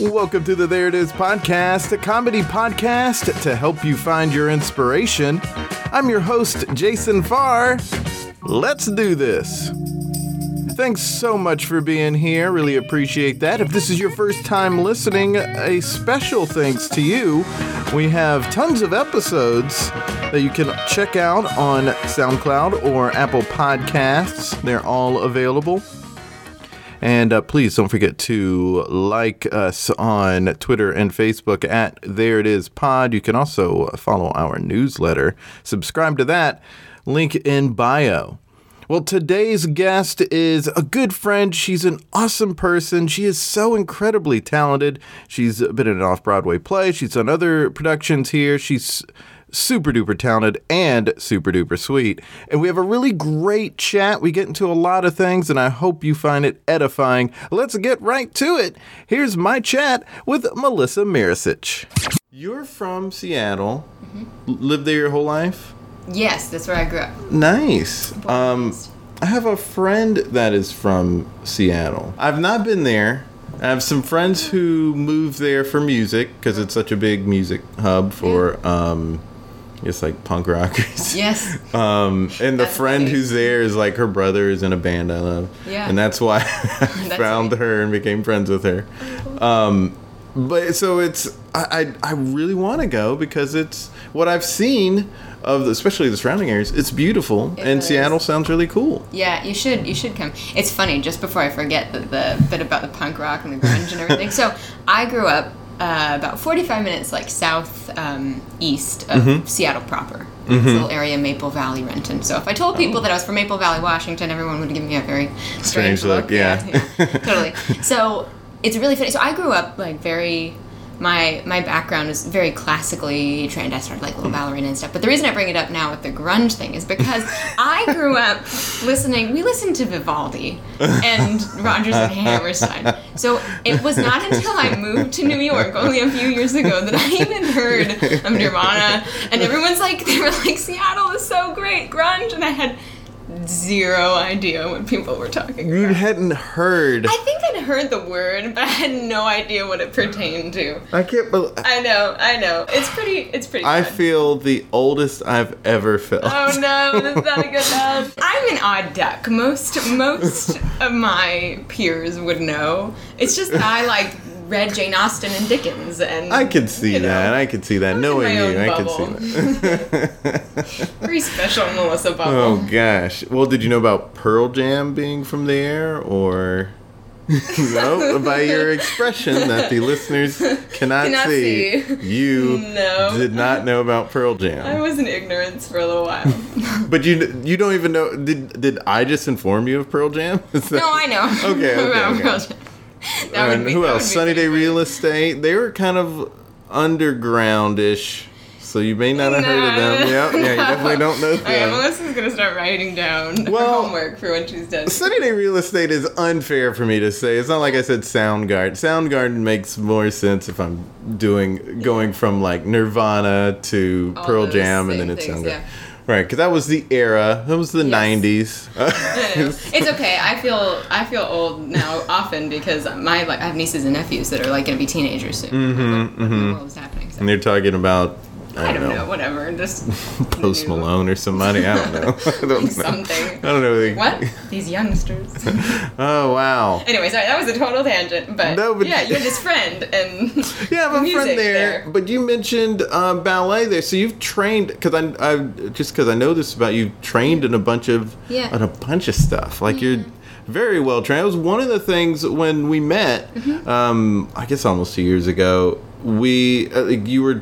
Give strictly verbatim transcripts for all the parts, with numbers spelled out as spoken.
Welcome to the There It Is Podcast, a comedy podcast to help you find your inspiration. I'm your host, Jason Farr. Let's do this. Thanks so much for being here. Really appreciate that. If this is your first time listening, a special thanks to you. We have tons of episodes that you can check out on SoundCloud or Apple Podcasts. They're all available. And uh, please don't forget to like us on Twitter and Facebook at There It Is Pod. You can also follow our newsletter. Subscribe to that. Link in bio. Well, today's guest is a good friend. She's an awesome person. She is so incredibly talented. She's been in an off-Broadway play. She's done other productions here. She's super duper talented and super duper sweet. And we have a really great chat. We get into a lot of things, and I hope you find it edifying. Let's get right to it. Here's my chat with Melissa Maricich. You're from Seattle. Mm-hmm. Lived there your whole life? Yes, that's where I grew up. Nice. Um, I have a friend that is from Seattle. I've not been there. I have some friends who moved there for music because it's such a big music hub for... Um, It's like punk rockers. Yes. Um, and the that's friend funny. Who's there is like her brother is in a band I love. Yeah. And that's why I that's found funny. her and became friends with her. Um, but so it's, I I, I really want to go because it's what I've seen of, the, especially the surrounding areas. It's beautiful it and is. Seattle sounds really cool. Yeah, you should you should come. It's funny, just before I forget the, the bit about the punk rock and the grunge and everything. So I grew up Uh, about forty-five minutes, like south um, east of mm-hmm. Seattle proper, mm-hmm. this little area, Maple Valley, Renton. So if I told people oh. that I was from Maple Valley, Washington, everyone would give me a very strange, strange look. look. Yeah, yeah, yeah. Totally. So it's really funny. So I grew up like very. My my background is very classically trained. I started like little ballerina and stuff. But the reason I bring it up now with the grunge thing is because I grew up listening. We listened to Vivaldi and Rodgers and Hammerstein. So it was not until I moved to New York only a few years ago that I even heard of Nirvana. And everyone's like, they were like, Seattle is so great, grunge. And I had zero idea what people were talking about. You hadn't heard. I think I'd heard the word, but I had no idea what it pertained to. I can't believe. I know, I know. It's pretty, it's pretty I bad. Feel the oldest I've ever felt. Oh no, that's not a good help. I'm an odd duck. Most, most of my peers would know. It's just that I like read Jane Austen and Dickens, and I could see you know, that. I could see that. I Knowing you, I could see that. Pretty special, Melissa bubble. Oh gosh. Well, did you know about Pearl Jam being from there, or no? By your expression that the listeners cannot, cannot see, see, you no. did not know about Pearl Jam. I was in ignorance for a little while. But you you don't even know. Did did I just inform you of Pearl Jam? That, no, I know. Okay, okay, about okay. Pearl Jam. That and would be, who that else? Would be Sunny Day Real Estate. They were kind of undergroundish, so you may not have no, heard of them. Yep, no. Yeah, you definitely don't know them. Okay, Melissa's gonna start writing down well, her homework for when she's done. Sunny Day Real Estate is unfair for me to say. It's not like I said Soundgarden. Soundgarden makes more sense if I'm doing going from like Nirvana to all Pearl Jam, and then it's things, Soundgarden. Yeah. Right, because that was the era. That was the yes. nineties. It's okay. I feel I feel old now often because my like I have nieces and nephews that are like going to be teenagers soon. Mm-hmm. Like, mm-hmm. What was happening? So. And they're talking about I don't, I don't know. know whatever. Just Post new. Malone or somebody. I don't know. I don't know. Something. I don't know. What these youngsters? Oh wow. Anyway, sorry. That was a total tangent. But, no, but yeah, you had this friend and yeah, I have a friend there, there. But you mentioned uh, ballet there, so you've trained because I, I just because I know this about you. You've trained in a bunch of yeah. on a bunch of stuff. Like mm-hmm. you're very well trained. It was one of the things when we met. Mm-hmm. Um, I guess almost two years ago. We uh, you were.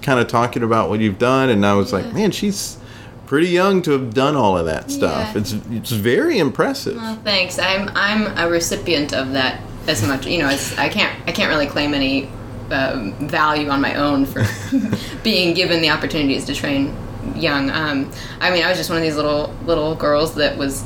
kind of talking about what you've done, and I was yeah. like, man, she's pretty young to have done all of that stuff. Yeah. It's it's very impressive. Well, thanks. I'm I'm a recipient of that as much, you know. It's, I can't I can't really claim any um, value on my own for being given the opportunities to train young. Um, I mean, I was just one of these little little girls that was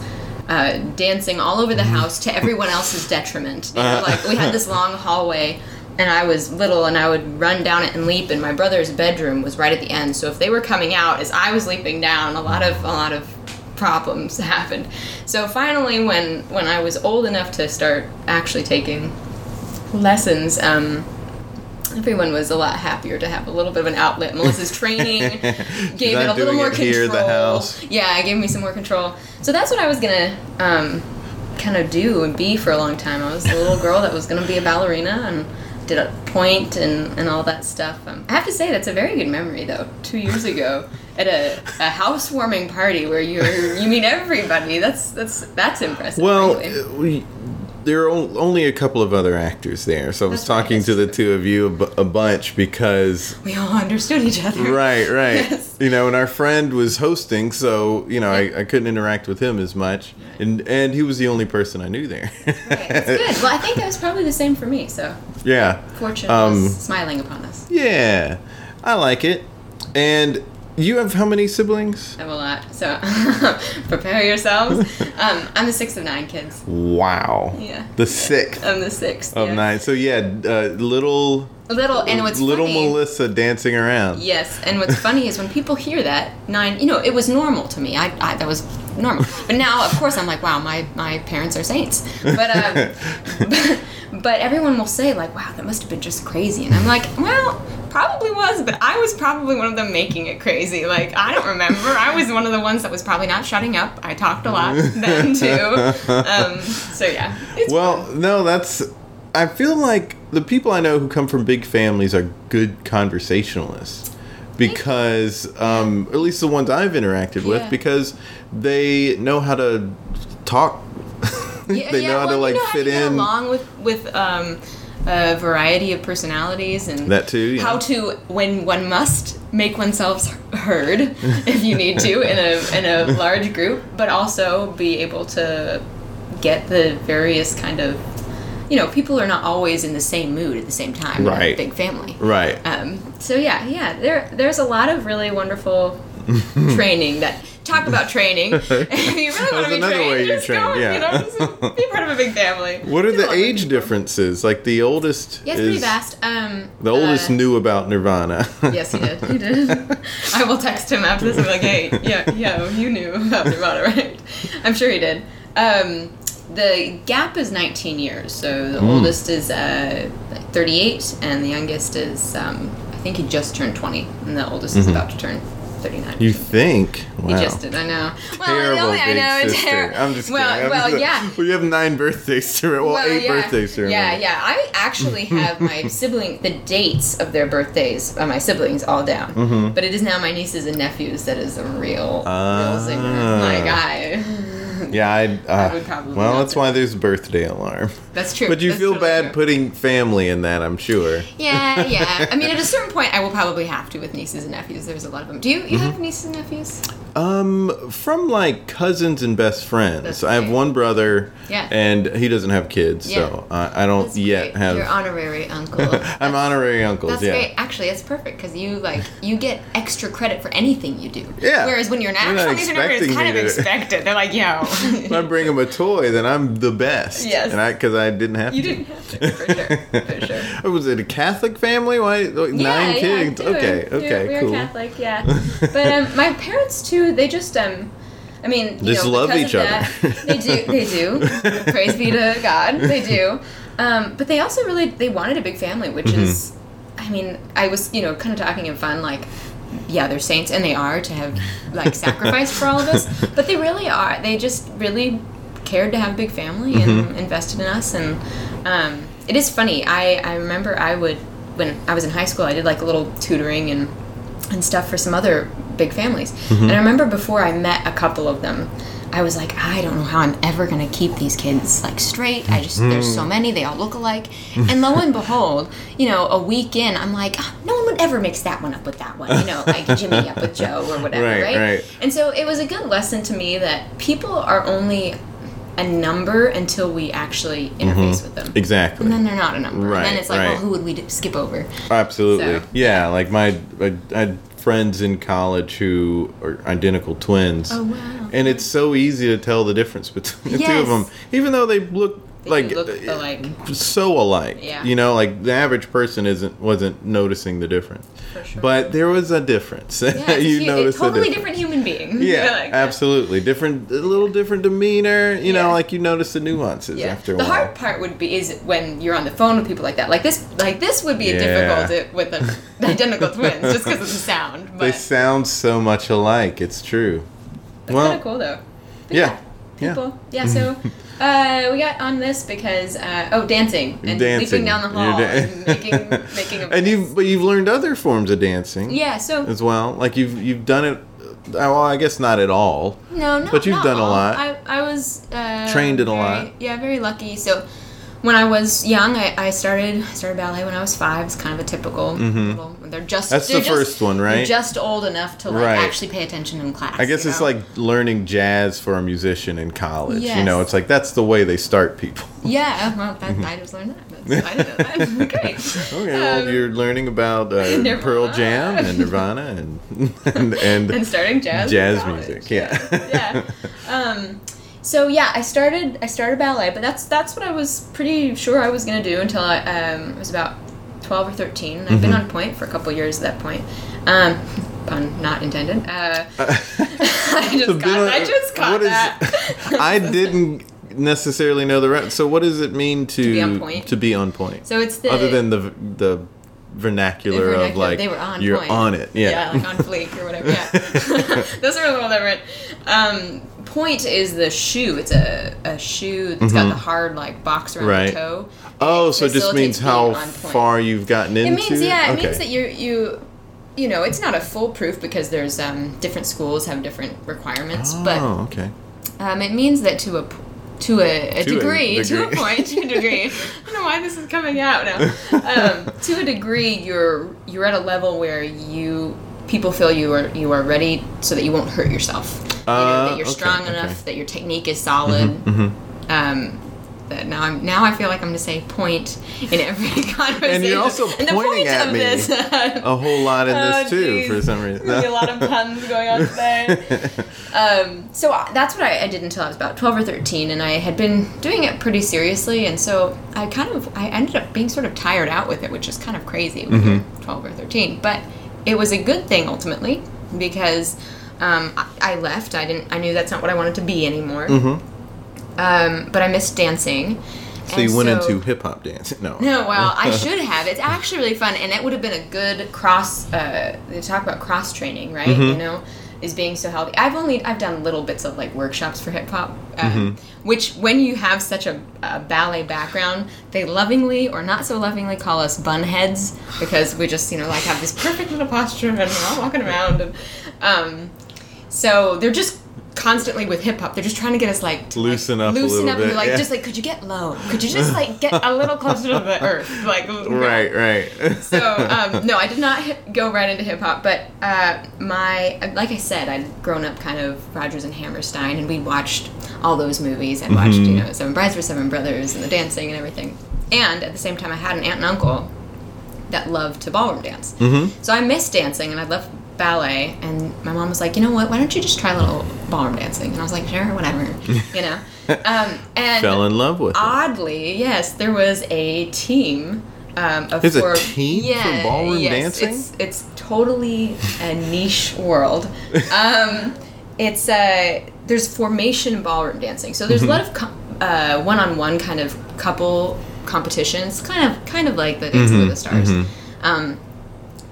uh, dancing all over the house to everyone else's detriment. You know, like, we had this long hallway, and I was little, and I would run down it and leap, and my brother's bedroom was right at the end, so if they were coming out as I was leaping down, a lot of a lot of problems happened. So finally, when, when I was old enough to start actually taking lessons, um, everyone was a lot happier to have a little bit of an outlet. Melissa's training gave it a little more control. Here, the house. Yeah, it gave me some more control. So that's what I was gonna um, kind of do and be for a long time. I was a little girl that was gonna be a ballerina and did a point and, and all that stuff. Um, I have to say, that's a very good memory, though. Two years ago, at a, a housewarming party where you you meet everybody. That's that's that's impressive. Well, really. we, there are only a couple of other actors there, so I was that's talking right, to the two of you a, a bunch because we all understood each other. Right, right. Yes. You know, and our friend was hosting, so you know, I, I couldn't interact with him as much, right. and and he was the only person I knew there. Right, that's good. Well, I think that was probably the same for me. So. Yeah. Fortune um, was smiling upon us. Yeah. I like it. And you have how many siblings? I have a lot. So prepare yourselves. Um, I'm the sixth of nine kids. Wow. Yeah. The sixth. I'm the sixth. Of yeah. nine. So yeah, uh, little... Little, and what's little funny... Little Melissa dancing around. Yes. And what's funny is when people hear that, nine... You know, it was normal to me. I, I That was... normal. But now, of course, I'm like, wow, my, my parents are saints. But, uh, but but everyone will say, like, wow, that must have been just crazy. And I'm like, well, probably was, but I was probably one of them making it crazy. Like, I don't remember. I was one of the ones that was probably not shutting up. I talked a lot then, too. Um, so, yeah. It's well, fun. No, that's... I feel like the people I know who come from big families are good conversationalists. Because, um, at least the ones I've interacted yeah. with, because they know how to talk. yeah, they yeah, know well, how to, like, you know, fit in. They get along with, with um, a variety of personalities and that too, yeah. how to, when one must, make oneself heard if you need to in a in a large group, but also be able to get the various kind of. You know, people are not always in the same mood at the same time. Right. In a big family. Right. Um, so, yeah, yeah. There, there's a lot of really wonderful training that... Talk about training. If you really want to be trained, just trained. Go, yeah. you know, just be part of a big family. What are the age differences? Like, the oldest yes, is... Yes, pretty vast. Um, the uh, oldest knew about Nirvana. Yes, he did. He did. I will text him after this and be like, hey, yeah, yeah, you knew about Nirvana, right? I'm sure he did. Um... The gap is nineteen years, so the mm. oldest is uh, like thirty-eight, and the youngest is, um, I think he just turned twenty, and the oldest mm-hmm. is about to turn thirty-nine. You think? Wow. He just did, I know. Well, terrible only, I know, sister. Ter- I'm just well, kidding. I'm well, just, yeah. Well, you have nine birthdays to remember. Well, well, eight yeah. birthdays to remember. Yeah, yeah. I actually have my sibling, the dates of their birthdays, uh, my siblings all down. Mm-hmm. But it is now my nieces and nephews that is a real, uh, real singer. Like, I... Yeah, I'd, uh, I would probably. Well, that's why there's a birthday alarm. That's true. But you that's feel totally bad true. Putting family in that, I'm sure. Yeah, yeah. I mean, at a certain point, I will probably have to with nieces and nephews. There's a lot of them. Do you, you mm-hmm. have nieces and nephews? Um, from, like, cousins and best friends. That's I have great. One brother, yeah. and he doesn't have kids, yeah. so I, I don't that's yet great. Have... You're honorary uncle. I'm honorary uncle, yeah. That's great. Actually, that's perfect, because you, like, you get extra credit for anything you do. Yeah. Whereas when you're an actual nieces and nephews, it's kind of expected. They're like, yo. If I bring him a toy, then I'm the best. Yes. And because I, I didn't have you to. You didn't have to, for sure. For sure. Was it a Catholic family? Why? Like, yeah, nine yeah, kids? Dude, okay, dude, okay, we cool. We were Catholic, yeah. But um, my parents, too, they just, um, I mean, you just know, love each other. That, they do, they do. Praise be to God, they do. Um, but they also really, they wanted a big family, which mm-hmm. is, I mean, I was, you know, kind of talking in fun, like, yeah, they're saints, and they are to have, like, sacrificed for all of us. But they really are. They just really cared to have a big family and mm-hmm. invested in us. And um, it is funny. I, I remember I would, when I was in high school, I did, like, a little tutoring and and stuff for some other big families. Mm-hmm. And I remember before I met a couple of them, I was like, I don't know how I'm ever going to keep these kids, like, straight. I just, mm. there's so many. They all look alike. And lo and behold, you know, a week in, I'm like, oh, no one would ever mix that one up with that one. You know, like Jimmy up with Joe or whatever, right, right? right? And so it was a good lesson to me that people are only a number until we actually interface mm-hmm. with them. Exactly. And then they're not a number. Right, and then it's like, right. well, who would we skip over? Absolutely. So, yeah, like my I, I had friends in college who are identical twins. Oh, wow. And it's so easy to tell the difference between the yes. two of them, even though they look They like look alike. So alike. Yeah. You know, like the average person isn't wasn't noticing the difference. For sure. But there was a difference. Yeah, you hu- notice a totally difference. Different human being. Yeah, like absolutely. Different a little different demeanor, you yeah. know, like you notice the nuances yeah. after a while. The hard part would be is when you're on the phone with people like that. Like this like this would be yeah. a difficult with the identical twins just because of the sound. But. They sound so much alike, it's true. That's well, kind of cool though. But yeah. yeah. People. Yeah, yeah so Uh, we got on this because uh, oh, dancing and dancing. leaping down the hall da- and making making. A and you, but you've learned other forms of dancing. Yeah, so as well, like you've you've done it. Well, I guess not at all. No, no, but you've not done all. a lot. I I was uh, trained in a lot. Yeah, very lucky. So when I was young, I, I started I started ballet when I was five. It's kind of a typical. Mm-hmm. Little, they're just that's they're the just, first one, right? They're just old enough to like right. actually pay attention in class. I guess it's know? like learning jazz for a musician in college. Yes. You know, it's like that's the way they start people. Yeah, well, that, mm-hmm. I just learned that. That's, I didn't know that. Great. Okay, well, um, you're learning about uh, Pearl Jam and Nirvana and and and, and starting jazz jazz music. Yeah, yeah. yeah. Um, So yeah, I started I started ballet, but that's that's what I was pretty sure I was gonna do until I um, was about twelve or thirteen. And I've mm-hmm. been on point for a couple years at that point. Um, pun not intended. Uh, I just got on, I just caught that. Is, I didn't necessarily know the re- so what does it mean to to be on point? To be on point? So it's the, other than the the. Vernacular, vernacular of like they were on you're point. on it yeah yeah like on fleek or whatever yeah those are a little different. Um point is the shoe, it's a a shoe that's mm-hmm. got the hard like box around right. the toe. Oh, so it just means how far you've gotten into it. Means yeah it okay. means that you you you know it's not a foolproof because there's um different schools have different requirements. Oh, but okay um it means that to a To a, a, to degree, a degree, to a point, to a degree. I don't know why this is coming out now. Um, to a degree, you're you're at a level where you people feel you are you are ready, so that you won't hurt yourself. Uh, you know, that you're okay, strong enough, okay. that your technique is solid. Mm-hmm, mm-hmm. Um, that now I'm now I feel like I'm going to say point in every conversation. And you're also and pointing the point at of me. This, a whole lot in this oh, too, geez. for some reason. There's a lot of puns going on today. Um, so that's what I, I did until I was about twelve or thirteen, and I had been doing it pretty seriously, and so I kind of I ended up being sort of tired out with it, which is kind of crazy when mm-hmm. you're twelve or thirteen. But it was a good thing ultimately because um, I, I left. I didn't. I knew that's not what I wanted to be anymore. Mm-hmm. Um, but I missed dancing. So and you went so, into hip-hop dancing? No. No, well, I should have. It's actually really fun, and it would have been a good cross... Uh, they talk about cross-training, right? Mm-hmm. You know, is being so healthy. I've only... I've done little bits of, like, workshops for hip-hop, uh, mm-hmm. which, when you have such a, a ballet background, they lovingly or not so lovingly call us bun heads, because we just, you know, like, have this perfect little posture, and we're all walking around. And, um, so they're just... constantly with hip hop, they're just trying to get us like to, loosen like, up, loosen a up, bit. And like yeah. just like, could you get low? Could you just like get a little closer to the earth? Like no. right, right. So um, no, I did not hip- go right into hip hop, but uh, my like I said, I'd grown up kind of Rodgers and Hammerstein, and we watched all those movies. I watched mm-hmm. you know Seven Brides for Seven Brothers and the dancing and everything. And at the same time, I had an aunt and uncle that loved to ballroom dance, mm-hmm. so I missed dancing, and I loved ballet, and my mom was like, you know what, why don't you just try a little ballroom dancing? And I was like, sure, whatever, you know. Um, and fell in love with oddly, it. Yes, there was a team um, of There's four, a team yeah, for ballroom yes, dancing? It's, it's totally a niche world. Um, it's uh, there's formation ballroom dancing, so there's mm-hmm. a lot of com- uh, one-on-one kind of couple competitions, kind of kind of like the Dancing mm-hmm, with the Stars. Mm-hmm. Um,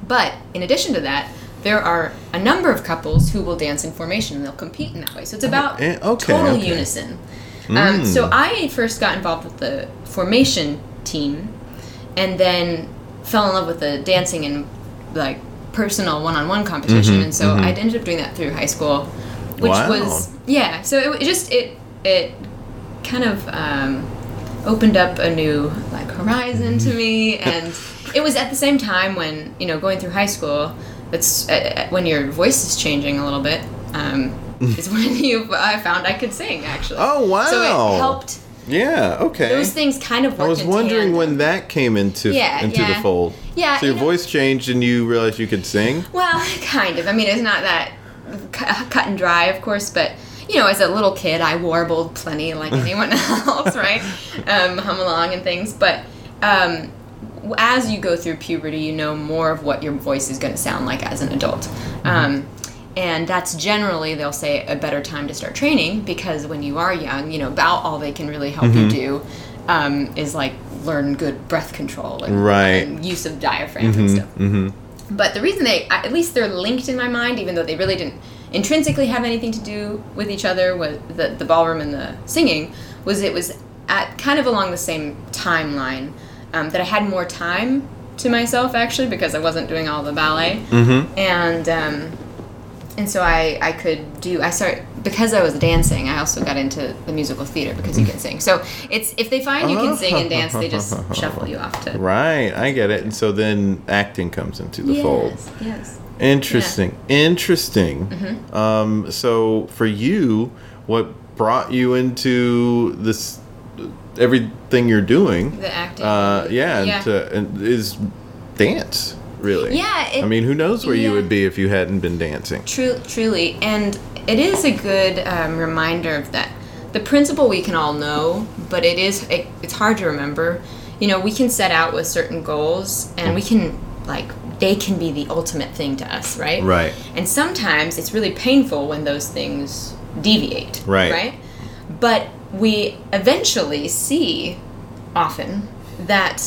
but in addition to that, there are a number of couples who will dance in formation, and they'll compete in that way. So it's about okay, total okay. unison. Mm. Um, so I first got involved with the formation team, and then fell in love with the dancing and like personal one-on-one competition. Mm-hmm, and so mm-hmm. I ended up doing that through high school, which wow. was yeah. So it, it just it it kind of um, opened up a new like horizon to me, and it was at the same time when you know going through high school. It's uh, when your voice is changing a little bit. Um, is when you I found I could sing, actually. Oh, wow. So it helped. Yeah, okay. Those things kind of worked. I was wondering when that came into yeah, into yeah. the fold. Yeah. So your voice changed and you realized you could sing? Well, kind of. I mean, it's not that cut and dry, of course, but, you know, as a little kid, I warbled plenty like anyone else, right? Um, hum along and things. But um, as you go through puberty, you know more of what your voice is going to sound like as an adult. Mm-hmm. Um And that's generally, they'll say, a better time to start training, because when you are young, you know, about all they can really help mm-hmm. you do um, is, like, learn good breath control and, right. and use of diaphragm mm-hmm. and stuff. Mm-hmm. But the reason they, at least they're linked in my mind, even though they really didn't intrinsically have anything to do with each other, with the, the ballroom and the singing, was it was at kind of along the same timeline um, that I had more time to myself, actually, because I wasn't doing all the ballet. Mm-hmm. And... Um, And so I, I could do, I started, because I was dancing, I also got into the musical theater because you can sing. So it's if they find you can sing and dance, they just shuffle you off to. Right, I get it. And so then acting comes into the yes, fold. Yes, yes. Interesting, yeah. interesting. Mm-hmm. Um, so for you, what brought you into this, everything you're doing? The acting. Uh, yeah, yeah. And to, and is dance. Really? Yeah. It, I mean, who knows where yeah. you would be if you hadn't been dancing. True, truly. And it is a good um, reminder of that. The principle we can all know, but it is, it, it's hard to remember. You know, we can set out with certain goals, and we can, like, they can be the ultimate thing to us, right? Right. And sometimes it's really painful when those things deviate. Right. Right? But we eventually see, often, that...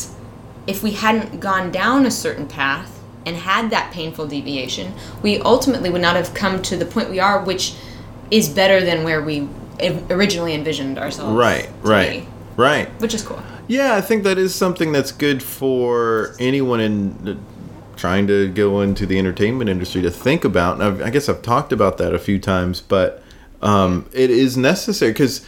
if we hadn't gone down a certain path and had that painful deviation, we ultimately would not have come to the point we are, which is better than where we originally envisioned ourselves. Right, right, be, right. Which is cool. Yeah, I think that is something that's good for anyone in uh, trying to go into the entertainment industry to think about. And I've, I guess I've talked about that a few times, but um, it is necessary because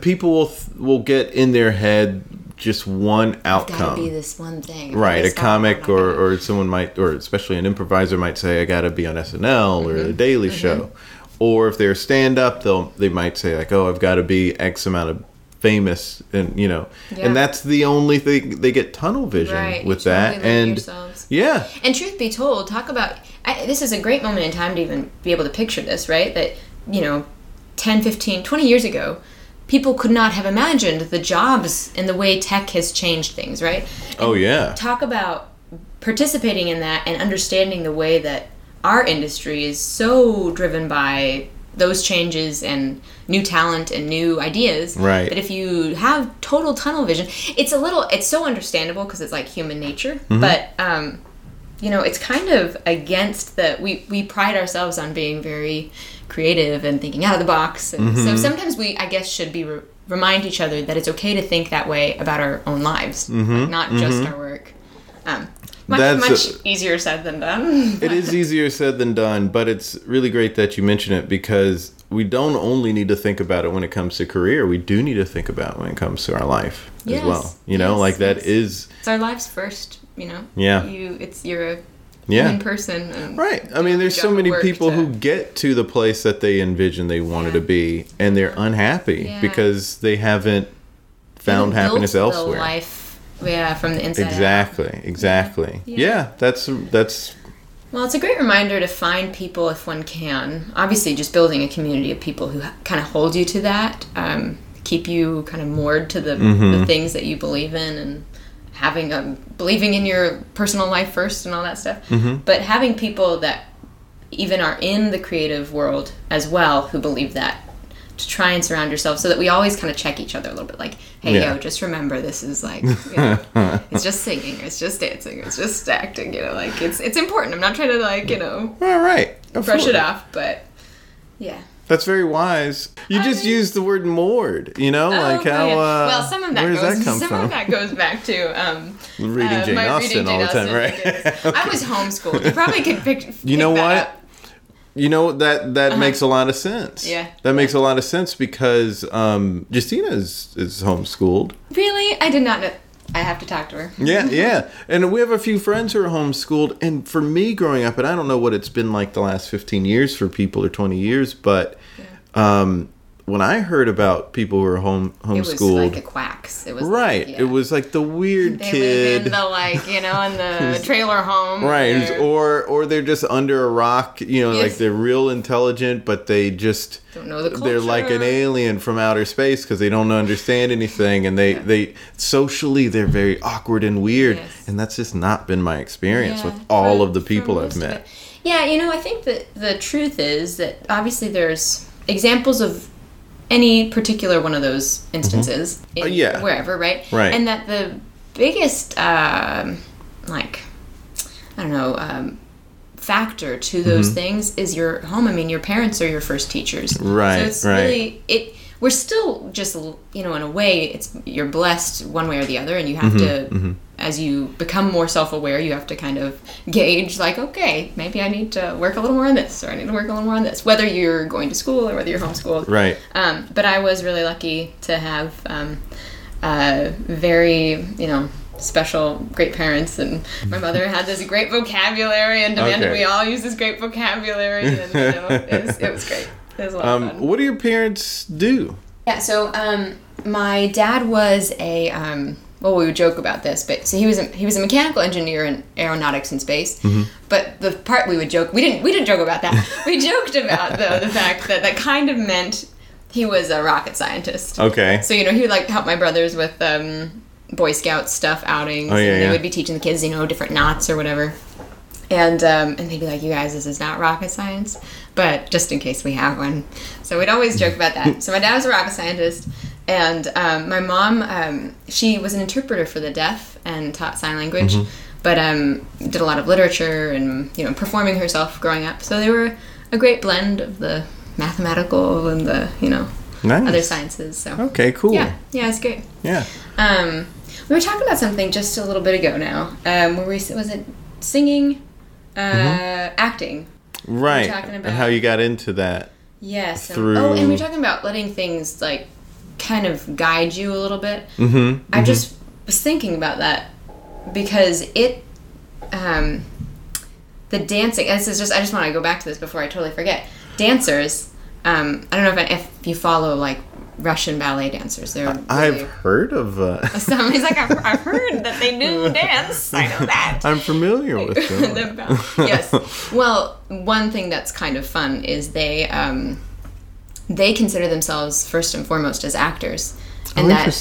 people will, th- will get in their head just one outcome. It's gotta be this one thing. Right, a comic or, or someone might, or especially an improviser might say, I gotta be on S N L mm-hmm. or The Daily mm-hmm. Show. Or if they're stand-up, they'll they might say like, oh, I've gotta be X amount of famous, and you know, yeah. and that's the only thing, they get tunnel vision right. with you that. Totally and yourselves. Yeah. And truth be told, talk about, I, this is a great moment in time to even be able to picture this, right? That, you know, ten, fifteen, twenty years ago, people could not have imagined the jobs and the way tech has changed things, right? And oh, yeah. Talk about participating in that and understanding the way that our industry is so driven by those changes and new talent and new ideas. Right. That if you have total tunnel vision, it's a little, it's so understandable because it's like human nature, mm-hmm. but, um, you know, it's kind of against the, we, we pride ourselves on being very creative and thinking out of the box. And mm-hmm. so sometimes we, I guess, should be re- remind each other that it's okay to think that way about our own lives, mm-hmm. like not mm-hmm. just our work. Um, much That's much a, easier said than done. It is easier said than done, but it's really great that you mention it because we don't only need to think about it when it comes to career. We do need to think about it when it comes to our life yes, as well. You know, yes, like that yes. is... It's our lives first, you know? Yeah. You, it's your... a yeah. in person. And right. I mean, there's so many people to... who get to the place that they envision they wanted yeah. to be, and they're unhappy yeah. because they haven't found they happiness elsewhere. The life, yeah, from the inside. Exactly. Out. Exactly. Yeah. Yeah. yeah. That's that's. Well, it's a great reminder to find people if one can. Obviously, just building a community of people who kind of hold you to that, um, keep you kind of moored to the, mm-hmm. the things that you believe in, and. Having a believing in your personal life first and all that stuff, mm-hmm. but having people that even are in the creative world as well who believe that, to try and surround yourself so that we always kind of check each other a little bit, like, hey, yeah. yo, just remember this is like, you know, it's just singing, it's just dancing, it's just acting, you know, like it's it's important. I'm not trying to like, you know, all right, brush it off, but yeah. That's very wise. You I just mean, used the word moored, you know, oh, like how. Uh, well, some of that where goes. Does that come some from? Of that goes back to um, reading uh, Jane Austen all the time, right? Okay. I was homeschooled. You probably could pick. pick you know that what? Up. You know that that uh-huh. makes a lot of sense. Yeah, that yeah. makes a lot of sense because um, Justina is is homeschooled. Really, I did not know. I have to talk to her. yeah, yeah. And we have a few friends who are homeschooled. And for me growing up, and I don't know what it's been like the last fifteen years for people or twenty years, but yeah. Um, when I heard about people who were home homeschooled, it was like the quacks. It was right. Like, yeah. It was like the weird they kid. Live in the like you know in the trailer home. Right. Or or they're just under a rock. You know, yes. Like they're real intelligent, but they just don't know the culture. They're like an alien from outer space because they don't understand anything, and they yeah. they socially they're very awkward and weird, yes. and that's just not been my experience yeah, with all of the people I've met. Yeah, you know, I think that the truth is that obviously there's examples of any particular one of those instances, mm-hmm. in yeah. wherever, right? Right. And that the biggest, um, like, I don't know, um, factor to those mm-hmm. things is your home. I mean, your parents are your first teachers. Right, so it's right. really, it, we're still just, you know, in a way, it's you're blessed one way or the other, and you have mm-hmm, to, mm-hmm. as you become more self-aware, you have to kind of gauge, like, okay, maybe I need to work a little more on this, or I need to work a little more on this, whether you're going to school or whether you're homeschooled. Right. Um, but I was really lucky to have um, uh, very, you know, special great parents, and my mother had this great vocabulary and demanded okay. we all use this great vocabulary, and you know, it, was, it was great. It was a lot um, of fun. What do your parents do? Yeah, so um, my dad was a... Um, well, we would joke about this, but so he was a, he was a mechanical engineer in aeronautics and space. Mm-hmm. But the part we would joke we didn't we didn't joke about that. We joked about though the fact that that kind of meant he was a rocket scientist. Okay. So you know he would like help my brothers with um, Boy Scout stuff outings. Oh, yeah, and they yeah. would be teaching the kids you know different knots or whatever. And um, and they'd be like, you guys, this is not rocket science, but just in case we have one. So we'd always joke about that. So my dad was a rocket scientist. And um, my mom, um, she was an interpreter for the deaf and taught sign language, mm-hmm. but um, did a lot of literature and, you know, performing herself growing up. So they were a great blend of the mathematical and the, you know, nice. Other sciences. So okay, cool. Yeah, yeah, it's great. Yeah. Um, we were talking about something just a little bit ago now. Um, where we was it singing, uh, mm-hmm. acting? Right. We were talking about and how you got into that. Yes. Through. And, oh, and we were talking about letting things like. Kind of guide you a little bit. Mm-hmm, mm-hmm. I just was thinking about that because it, um, the dancing. This is just. I just want to go back to this before I totally forget. Dancers. Um, I don't know if I, if you follow like Russian ballet dancers. They're. Really, I've heard of. Uh... Somebody's like I've, I've heard that they do dance. I know that. I'm familiar with them. Yes. Well, one thing that's kind of fun is they. Um, They consider themselves first and foremost as actors, and oh, that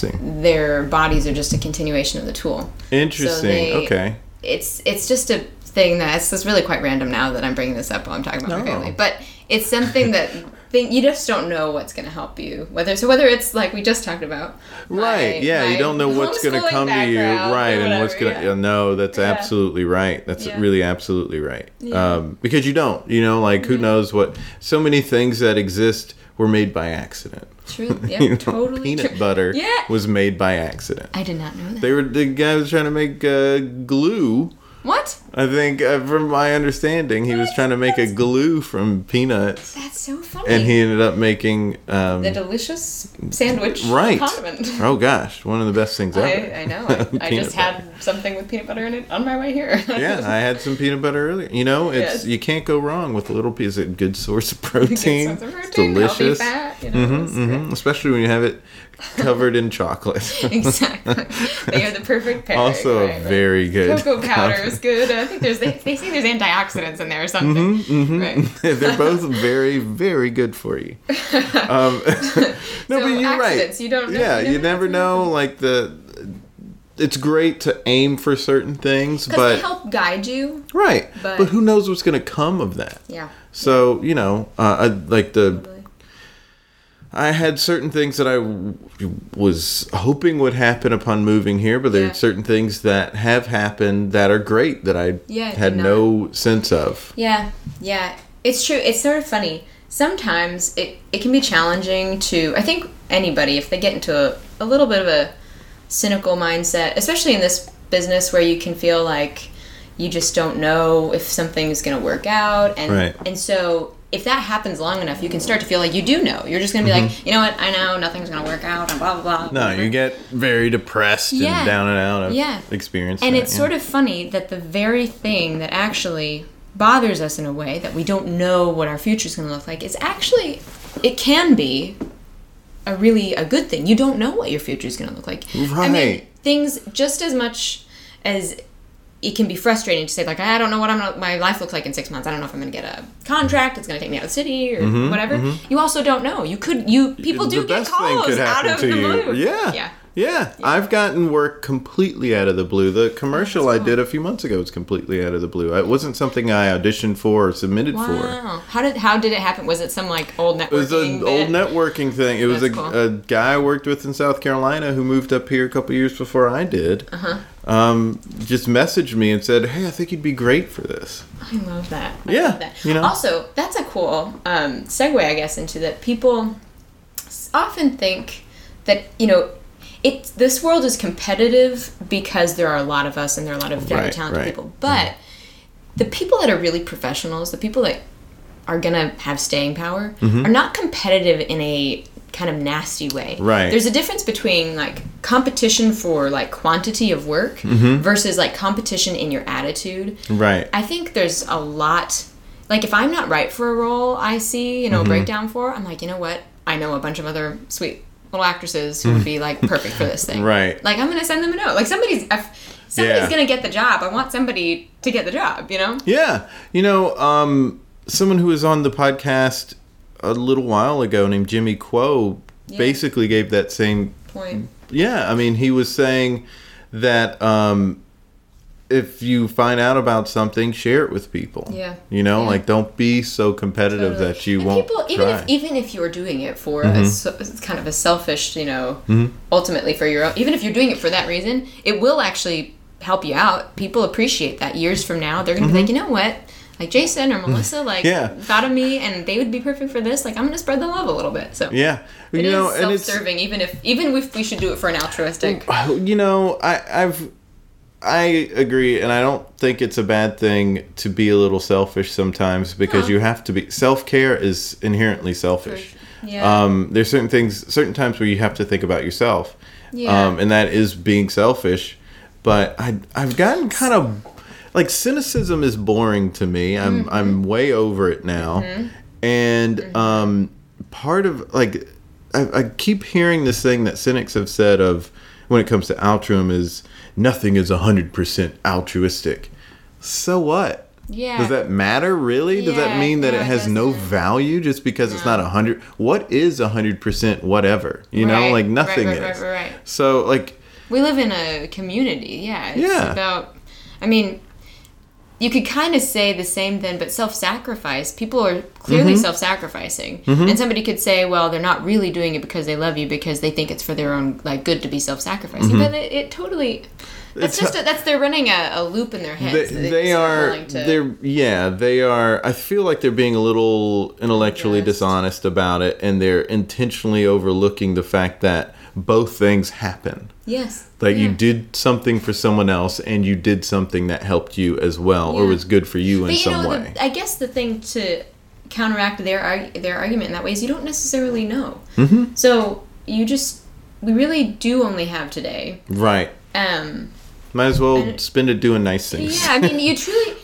their bodies are just a continuation of the tool. Interesting. So they, okay. It's it's just a thing that's it's really quite random now that I'm bringing this up while I'm talking about no. my family, but it's something that thing, you just don't know what's going to help you. Whether so whether it's like we just talked about, right? My, yeah, my you don't know what's going to come to you, right? Whatever, and what's going to yeah. no, that's yeah. absolutely right. That's yeah. really absolutely right. Yeah. Um, because you don't, you know, like who yeah. knows what? So many things that exist. Were made by accident. True. Yeah, you know, totally. Peanut true. Butter yeah. was made by accident. I did not know that. They were the guy was trying to make uh, glue. What? I think, uh, from my understanding, he what? was trying to make that's... a glue from peanuts. That's so funny. And he ended up making um, the delicious sandwich. Right. Condiment. Oh gosh, one of the best things ever. I, I know. I, I just butter. had something with peanut butter in it on my way here. Yeah, I had some peanut butter earlier. You know, it's yes. you can't go wrong with a little piece of good source of protein. Good source of protein. It's delicious. Fat, you know, mm-hmm, mm-hmm. Especially when you have it covered in chocolate. Exactly. They are the perfect pair. Also, right, very right. good. Cocoa powder is good. I think there's they, they say there's antioxidants in there or something. Mm-hmm, mm-hmm. Right. They're both very, very good for you. Um, no, so but you're accidents, right. You don't. Know, yeah, you never, you never know. Like the, it's great to aim for certain things, but they help guide you. Right. But, but who knows what's going to come of that? Yeah. So you know, uh, I, like the. Probably. I had certain things that I w- was hoping would happen upon moving here, but there yeah. are certain things that have happened that are great that I yeah, had no sense of. Yeah, yeah. It's true. It's sort of funny. Sometimes it, it can be challenging to, I think anybody, if they get into a, a little bit of a cynical mindset, especially in this business where you can feel like you just don't know if something's going to work out. And, right. and so... if that happens long enough, you can start to feel like you do know. You're just going to be mm-hmm. like, you know what? I know nothing's going to work out and blah, blah, blah. No, whatever. You get very depressed yeah. and down and out of yeah. experience. And that, it's yeah. sort of funny that the very thing that actually bothers us in a way that we don't know what our future's going to look like is actually it can be a really a good thing. You don't know what your future is going to look like. Right. I mean, things just as much as it can be frustrating to say, like, I don't know what I'm gonna, my life looks like in six months. I don't know if I'm going to get a contract. It's going to take me out of the city or mm-hmm, whatever. Mm-hmm. You also don't know. You could, you people do the get calls out of the blue. Yeah. yeah. Yeah. Yeah. I've gotten work completely out of the blue. The commercial cool. I did a few months ago was completely out of the blue. It wasn't something I auditioned for or submitted wow. for. Wow. How did how did it happen? Was it some like old networking thing? It was an bit? old networking thing. It was a, cool. a guy I worked with in South Carolina who moved up here a couple years before I did. Uh-huh. Um, just messaged me and said, hey, I think you'd be great for this. I love that. I yeah. love that. You know? Also, that's a cool um, segue, I guess, into that. People often think that, you know, It, this world is competitive because there are a lot of us and there are a lot of very right, talented right. people. But mm-hmm. the people that are really professionals, the people that are going to have staying power, mm-hmm. are not competitive in a kind of nasty way. Right. There's a difference between like competition for like quantity of work mm-hmm. versus like competition in your attitude. Right. I think there's a lot, like if I'm not right for a role I see, you know, mm-hmm. a breakdown for, I'm like, you know what? I know a bunch of other sweet little actresses who would be like perfect for this thing. Right. Like I'm gonna send them a note. Like somebody's somebody's yeah. gonna get the job. I want somebody to get the job. You know. Yeah. You know, um, someone who was on the podcast a little while ago named Jimmy Quo yeah. basically gave that same point. Yeah. I mean, he was saying that um, if you find out about something, share it with people. Yeah. You know, yeah. like don't be so competitive totally. that you and won't people, even try. If, even if you're doing it for mm-hmm. a, kind of a selfish, you know, mm-hmm. ultimately for your own, even if you're doing it for that reason, it will actually help you out. People appreciate that. Years from now, they're going to mm-hmm. be like, you know what? Like Jason or Melissa, like yeah. thought of me, and they would be perfect for this. Like I'm gonna spread the love a little bit. So yeah, you it know, is self-serving. And even if even if we should do it for an altruistic. You know, I, I've. I agree, and I don't think it's a bad thing to be a little selfish sometimes because no. you have to be. Self-care is inherently selfish. Yeah. Um, there's certain things, certain times where you have to think about yourself, yeah. um, and that is being selfish. But I, I've gotten kind of like cynicism is boring to me. I'm mm-hmm. I'm way over it now, mm-hmm. and mm-hmm. Um, part of like I, I keep hearing this thing that cynics have said of when it comes to altruism is. Nothing is one hundred percent altruistic. So what? Yeah. Does that matter, really? Does yeah, that mean that yeah, it has no value just because no. it's not one hundred? What is one hundred percent whatever? You right. know, like nothing right, right, is. Right, right, right. So, like... We live in a community, yeah. It's yeah. about... I mean, you could kind of say the same then, but self-sacrifice. People are clearly mm-hmm. self-sacrificing. Mm-hmm. And somebody could say, well, they're not really doing it because they love you because they think it's for their own like good to be self-sacrificing. Mm-hmm. But it, it totally... That's just a, that's they're running a, a loop in their heads. They, so they, they are to... they're yeah they are. I feel like they're being a little intellectually yes. dishonest about it, and they're intentionally overlooking the fact that both things happen. Yes, like yeah. you did something for someone else, and you did something that helped you as well, yeah. or was good for you but in you some know, way. The, I guess the thing to counteract their their argument in that way is you don't necessarily know. Mm-hmm. So you just we really do only have today. Right. Um. Might as well spend it doing nice things. Yeah, I mean, you truly...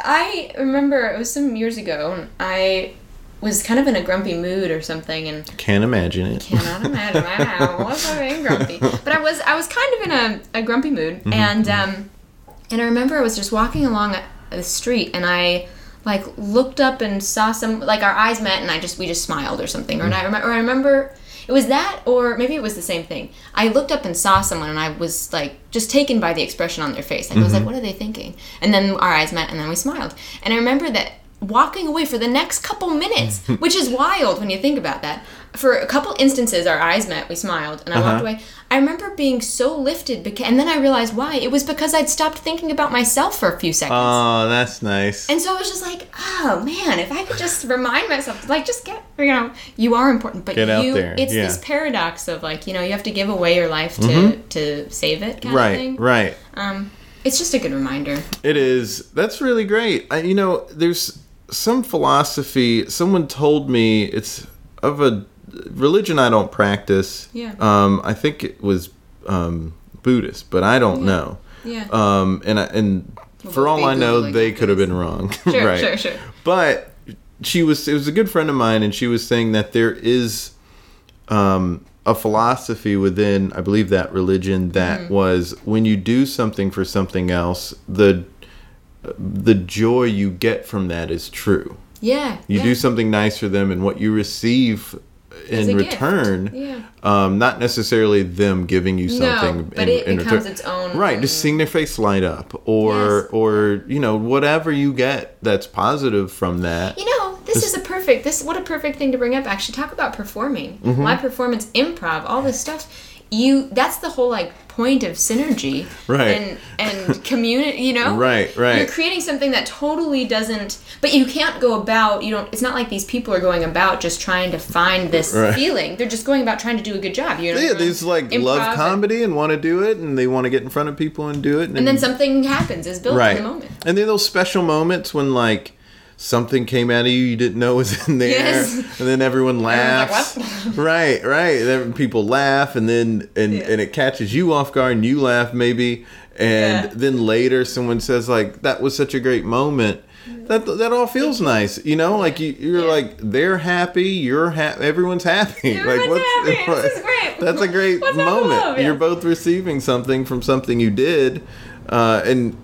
I remember, it was some years ago, I was kind of in a grumpy mood or something, and... Can't imagine it. Cannot imagine. Wow, what was I being grumpy? But I was I was kind of in a, a grumpy mood, mm-hmm. and um, and I remember I was just walking along the street, and I, like, looked up and saw some... Like, our eyes met, and I just we just smiled or something. Mm-hmm. Or, I rem- or I remember... It was that, or maybe it was the same thing. I looked up and saw someone, and I was, like, just taken by the expression on their face. Like, mm-hmm. I was like, what are they thinking? And then our eyes met, and then we smiled. And I remember that walking away for the next couple minutes, which is wild when you think about that. For a couple instances, our eyes met, we smiled, and I uh-huh. walked away. I remember being so lifted, because, and then I realized why. It was because I'd stopped thinking about myself for a few seconds. Oh, that's nice. And so I was just like, oh, man, if I could just remind myself, like, just get, you know, you are important. But get you, out there. It's yeah. this paradox of, like, you know, you have to give away your life to, mm-hmm. to save it kind right, of thing. Right, right. Um, it's just a good reminder. It is. That's really great. I, you know, there's some philosophy. Someone told me it's of a... Religion I don't practice. Yeah. Um, I think it was um, Buddhist, but I don't yeah. know. Yeah. Um, and I, and well, for all I know, like they could have been wrong. Sure, right. Sure, sure. But she was, it was a good friend of mine, and she was saying that there is um, a philosophy within, I believe, that religion that mm-hmm. was when you do something for something else, the the joy you get from that is true. Yeah. You yeah. do something nice for them, and what you receive in return, yeah. um, not necessarily them giving you something. No, but in, it in becomes return. Its own. Right, just seeing their face light up, or yes. or you know whatever you get that's positive from that. You know, this is a perfect. This what a perfect thing to bring up. Actually, talk about performing, mm-hmm. live performance, improv, all this stuff. You that's the whole like point of synergy, right? And and community, you know, right, right. You're creating something that totally doesn't, but you can't go about. You don't. It's not like these people are going about just trying to find this right. feeling. They're just going about trying to do a good job. You know, yeah, they just like love comedy and, and want to do it, and they want to get in front of people and do it, and, and then something happens. Is built right. in the moment, and then those special moments when like. Something came out of you you didn't know was in there, yes. and then everyone laughs. Like, right, right. Then people laugh, and then and, yeah. and it catches you off guard, and you laugh maybe, and yeah. then later someone says like, "That was such a great moment." That that all feels nice, you know. Like you, you're yeah. like they're happy, you're happy, everyone's happy. Everyone's like what's happy. What, this is great. That's a great what's moment. You're both receiving something from something you did, uh, and.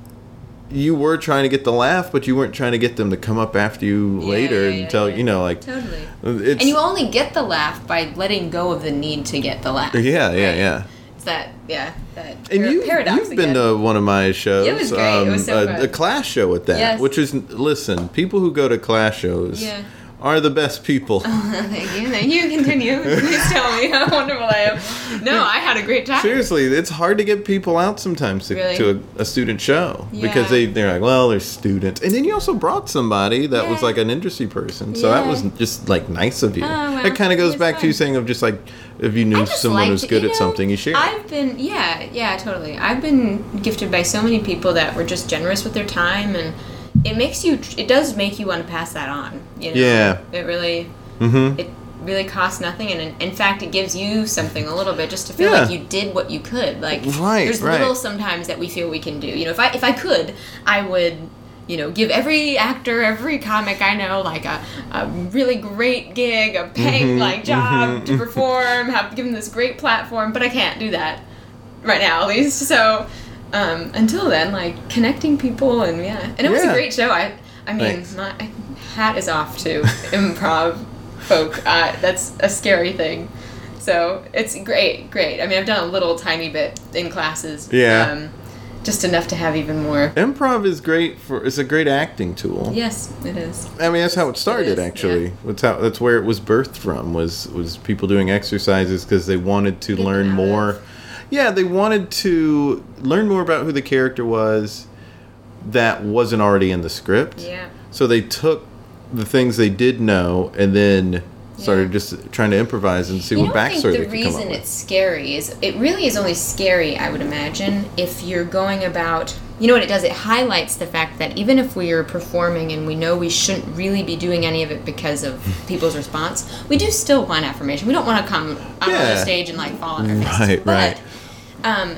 You were trying to get the laugh, but you weren't trying to get them to come up after you yeah, later yeah, yeah, and tell, yeah. you know, like... Totally. And you only get the laugh by letting go of the need to get the laugh. Yeah, right? yeah, yeah. It's that, yeah, that and you, paradox you've again. Been to one of my shows. It was great. Um, it was so a, fun. A class show at that, yes. which is, listen, people who go to class shows... Yeah. Are the best people. Oh, thank you. Thank you. Continue. Please tell me how wonderful I am. No, I had a great time. Seriously, it's hard to get people out sometimes to, really? to a, a student show yeah. because they, they're like, well, they're students. And then you also brought somebody that yeah. was like an industry person. So yeah. that was just like nice of you. Oh, well, that kind of goes back fun. To you saying of just like, if you knew someone who's good you know, at something, you share. I've been, yeah, yeah, totally. I've been gifted by so many people that were just generous with their time and It makes you. It does make you want to pass that on. You know? Yeah. It really. Mm-hmm. It really costs nothing, and in, in fact, it gives you something a little bit just to feel yeah. like you did what you could. Like right, there's right. little sometimes that we feel we can do. You know, if I if I could, I would. You know, give every actor, every comic I know, like a, a really great gig, a paying mm-hmm, like job mm-hmm. to perform, have give them this great platform, but I can't do that right now, at least. So. Um, until then, like, connecting people and, yeah. And it yeah. was a great show. I I mean, Thanks. my hat is off to improv folk. Uh, that's a scary thing. So it's great, great. I mean, I've done a little tiny bit in classes. Yeah. Um, just enough to have even more. Improv is great for, it's a great acting tool. Yes, it is. I mean, that's how it started, it actually. Yeah. That's how, that's where it was birthed from, was, was people doing exercises because they wanted to Good learn habits. more. Yeah, they wanted to learn more about who the character was that wasn't already in the script. Yeah. So they took the things they did know and then started yeah. just trying to improvise and see you what backstory they could come up with. I think the reason it's scary is it really is only scary, I would imagine, if you're going about... You know what it does? It highlights the fact that even if we are performing and we know we shouldn't really be doing any of it because of people's response, we do still want affirmation. We don't want to come out yeah. on the stage and like fall on our face. Right, but, right. Um,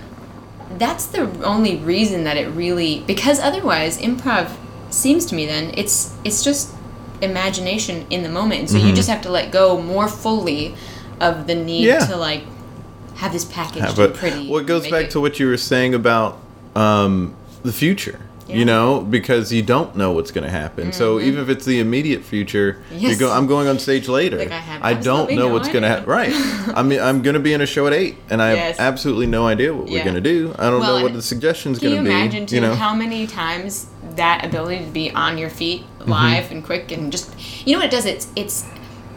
that's the only reason that it really, because otherwise improv seems to me then it's it's just imagination in the moment. So mm-hmm. you just have to let go more fully of the need yeah. to like have this packaged yeah, and pretty. Well, it goes back it, to what you were saying about um, the future. Yeah. You know, because you don't know what's going to happen. Mm-hmm. So even if it's the immediate future, yes. you go, I'm going on stage later. Like I, have I don't know no what's going to happen. Right. I mean, I'm going to be in a show at eight, and I yes. have absolutely no idea what yeah. we're going to do. I don't well, know what the suggestion's going to be. Can you imagine, too, you know? How many times that ability to be on your feet live mm-hmm. and quick and just... You know what it does? It's It's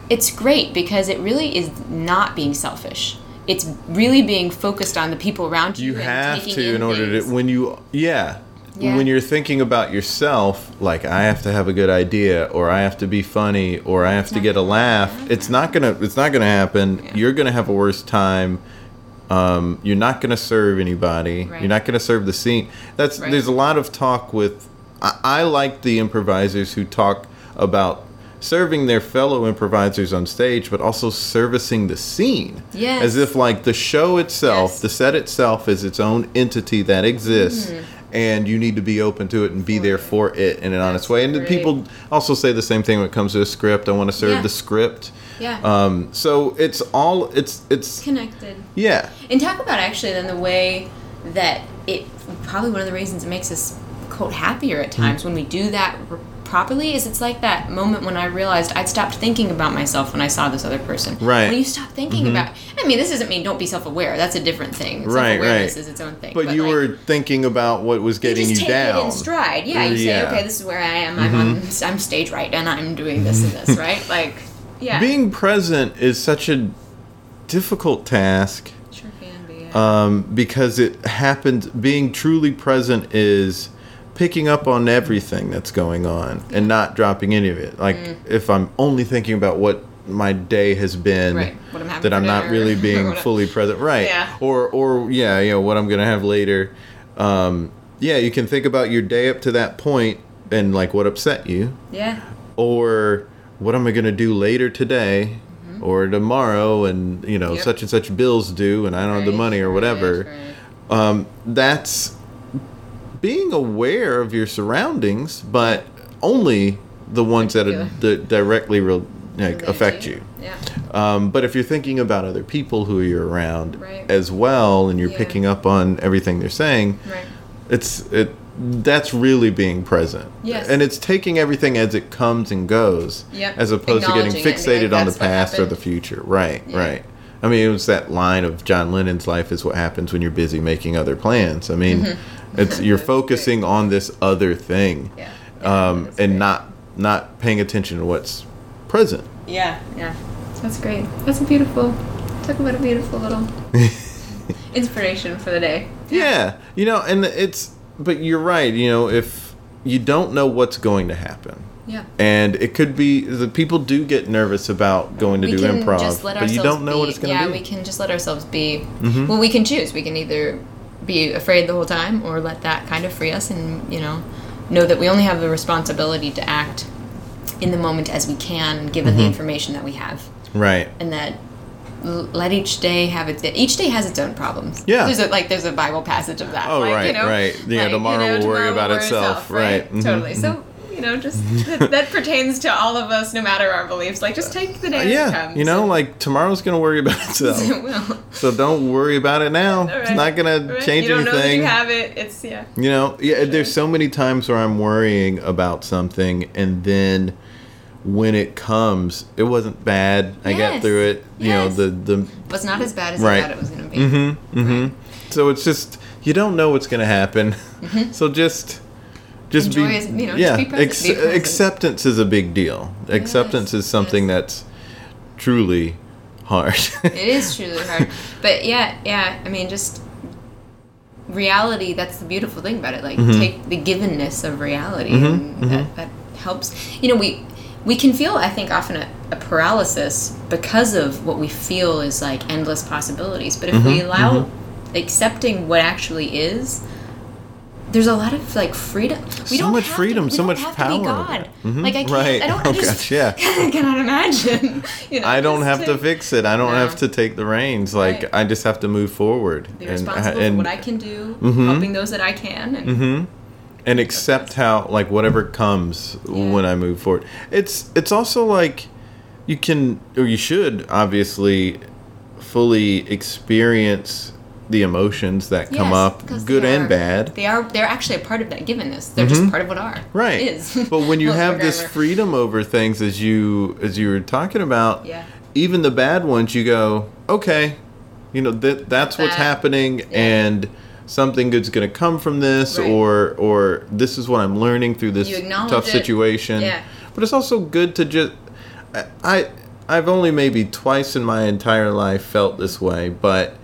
It's great because it really is not being selfish. It's really being focused on the people around you. You have to in, in order to... When you... Yeah. Yeah. When you're thinking about yourself, like, I have to have a good idea, or I have to be funny, or I have to get a laugh, it's not gonna it's not gonna happen. Yeah. You're gonna have a worse time. Um, you're not gonna serve anybody. Right. You're not gonna serve the scene. That's right. There's a lot of talk with. I, I like the improvisers who talk about serving their fellow improvisers on stage, but also servicing the scene. Yes. As if like the show itself, yes. the set itself is its own entity that exists. Mm. and you need to be open to it and be there for it in an That's honest way. And great. People also say the same thing when it comes to a script. I want to serve yeah. the script. Yeah. Um, so it's all it's it's connected. Yeah. And talk about actually then the way that it probably one of the reasons it makes us quote happier at times mm-hmm. when we do that properly is it's like that moment when I realized I'd stopped thinking about myself when I saw this other person. Right. When you stop thinking mm-hmm. about, I mean, this doesn't mean don't be self-aware. That's a different thing. Right, Self-awareness right. is its own thing. But, but you like, were thinking about what was getting you, just you take down. It in stride. Yeah. You yeah. say, okay, this is where I am. Mm-hmm. I'm on. I'm stage right, and I'm doing this and this. Right. Like, yeah. Being present is such a difficult task. Sure can be. Yeah. Um, because it happens. Being truly present is picking up on everything that's going on yeah. and not dropping any of it. Like mm. if I'm only thinking about what my day has been, right. what I'm that I'm not dinner. Really being fully present, right? Yeah. Or or yeah, you know what I'm gonna have later. Um, yeah, you can think about your day up to that point and like what upset you. Yeah. Or what am I gonna do later today mm-hmm. or tomorrow? And you know yep. such and such bills due, and I don't right. have the money or whatever. Right. Right. Um, that's. Being aware of your surroundings, but only the ones that, are, that directly re, like, affect you. Yeah. Um, but if you're thinking about other people who you're around right. as well, and you're yeah. picking up on everything they're saying, right. it's it that's really being present. Yes. And it's taking everything as it comes and goes, yep. as opposed to getting fixated on the past or the future. Right, yeah. right. I mean, it was that line of John Lennon's "Life is what happens when you're busy making other plans." I mean, mm-hmm. it's you're focusing great. On this other thing, yeah. Yeah, um, and great. not not paying attention to what's present. Yeah, yeah, that's great. That's a beautiful. Talk about a beautiful little inspiration for the day. Yeah, you know, and it's but you're right. You know, if you don't know what's going to happen. Yeah. And it could be the people do get nervous about going to we do can improv, just let but you don't know be, what it's going to yeah, be. Yeah, we can just let ourselves be. Mm-hmm. Well, we can choose. We can either be afraid the whole time or let that kind of free us and, you know, know that we only have the responsibility to act in the moment as we can given mm-hmm. the information that we have. Right. And that let each day have its each day has its own problems. Yeah. There's a, like there's a Bible passage of that. Oh, like, right, you know, right. Yeah, like, tomorrow you know, will tomorrow worry about itself. itself. Right. right. Mm-hmm. Totally. Mm-hmm. So you know, just that, that pertains to all of us, no matter our beliefs. Like, just take the day uh, yeah. as it comes. You know, like tomorrow's gonna worry about itself. It will. So don't worry about it now. Right. It's not gonna right. change anything. You don't anything. know that you have it. It's yeah. You know, yeah. Sure. There's so many times where I'm worrying about something, and then when it comes, it wasn't bad. Yes. I got through it. You yes. know, the the it was not as bad as right. I thought it was gonna be. Mm-hmm. Mm-hmm. Right. So it's just you don't know what's gonna happen. Mm-hmm. So just. Just Enjoy be, is, you know, yeah. Just be present, ex- be present. Acceptance is a big deal. Yes, acceptance is something yes. that's truly hard. It is truly hard, but yeah, yeah. I mean, just reality. That's the beautiful thing about it. Like, mm-hmm. take the givenness of reality, mm-hmm. and mm-hmm. That, that helps. You know, we we can feel, I think, often a, a paralysis because of what we feel is like endless possibilities. But if mm-hmm. we allow mm-hmm. accepting what actually is. There's a lot of like freedom. We so don't much have freedom, to, we so don't much have power. To be God. Mm-hmm. Like I can't. Right. I don't. Oh, I just gosh, yeah. cannot imagine. You know, I don't have to, to fix it. I don't no. have to take the reins. Like right. I just have to move forward. Be responsible and, for what I can do, mm-hmm. helping those that I can, and, mm-hmm. and accept how like whatever comes yeah. when I move forward. It's it's also like you can or you should obviously fully experience. The emotions that come yes, up, good are, and bad. They are, they're actually a part of that givenness. They're mm-hmm. just part of what are. Right. Is. But when you have this freedom over things, as you as you were talking about, yeah. even the bad ones, you go, okay, you know, that that's bad. What's happening, yeah. and something good's going to come from this, right. or or this is what I'm learning through this tough it. situation. Yeah. But it's also good to just, I, I I've only maybe twice in my entire life felt this way, but.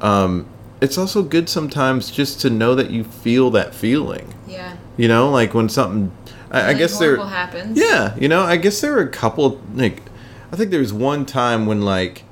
Um, it's also good sometimes just to know that you feel that feeling. Yeah. You know, like when something, I, I guess there. Happens. Yeah. You know, I guess there were a couple. Like, I think there was one time when like,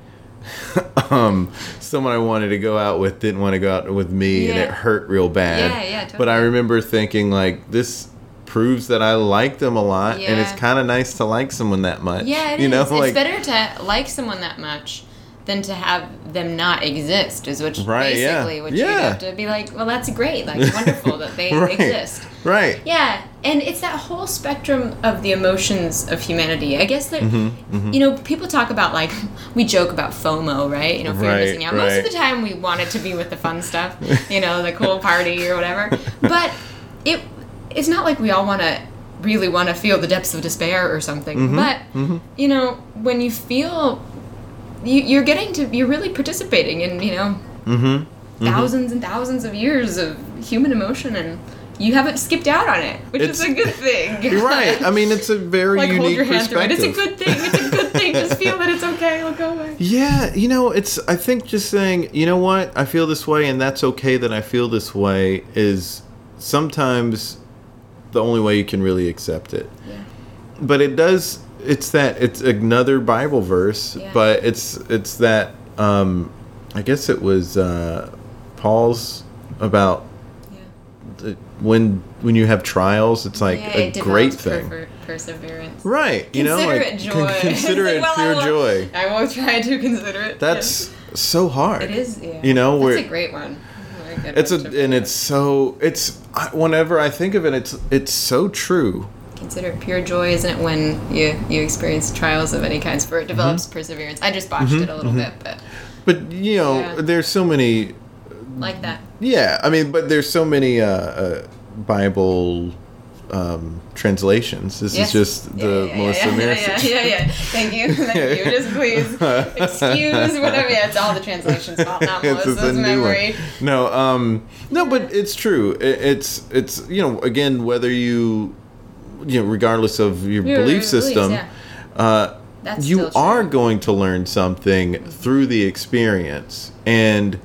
um, someone I wanted to go out with didn't want to go out with me, yeah. and it hurt real bad. Yeah, yeah. Totally. But I remember thinking like, this proves that I like them a lot, yeah. and it's kind of nice to like someone that much. Yeah, it you is. Know, it's like, better to like someone that much. Than to have them not exist, is which right, basically yeah. which yeah. you'd have to be like, well, that's great, like wonderful that they right. exist. Right. Yeah. And it's that whole spectrum of the emotions of humanity. I guess that, mm-hmm, mm-hmm. you know, people talk about, like, we joke about FOMO, right? You know, fear right, missing out. Right. Most of the time we want it to be with the fun stuff, you know, the cool party or whatever. But it it's not like we all want to really want to feel the depths of despair or something. Mm-hmm, but, mm-hmm. you know, when you feel, you, you're getting to, you're really participating in, you know, mm-hmm, thousands mm-hmm. and thousands of years of human emotion, and you haven't skipped out on it, which it's, is a good thing. You're right. I mean, it's a very like, unique hold your hand perspective. Through it. It's a good thing. It's a good thing. Just feel that it's okay. It'll go away. Yeah. You know, it's, I think just saying, you know what, I feel this way and that's okay that I feel this way is sometimes the only way you can really accept it. Yeah. But it does, it's that, it's another Bible verse, yeah. but it's, it's that, um, I guess it was uh, Paul's about, when when you have trials, it's like yeah, it a great thing. Per- perseverance, right? You consider know, like, it joy. Consider it well, pure I will, joy. I will try to consider it. That's yes. so hard. It is. Yeah. You know, it's a great one. Good it's a and people. It's so it's whenever I think of it, it's it's so true. Consider it pure joy, isn't it? When you you experience trials of any kinds, for it develops mm-hmm. perseverance. I just botched mm-hmm. it a little mm-hmm. bit, but but you know, yeah. there's so many. Like that. Yeah, I mean, but there's so many uh, uh, Bible um, translations. This yes. is just the yeah, yeah, Melissa yeah, yeah, Maricich. Yeah, yeah, yeah, yeah. Thank you, thank you. Just please excuse whatever. Yeah, it's all the translations' fault, not Melissa's memory. One. No, um, no, but it's true. It, it's it's you know again whether you you know regardless of your, your belief system, beliefs, yeah. uh, That's you are going to learn something through the experience and.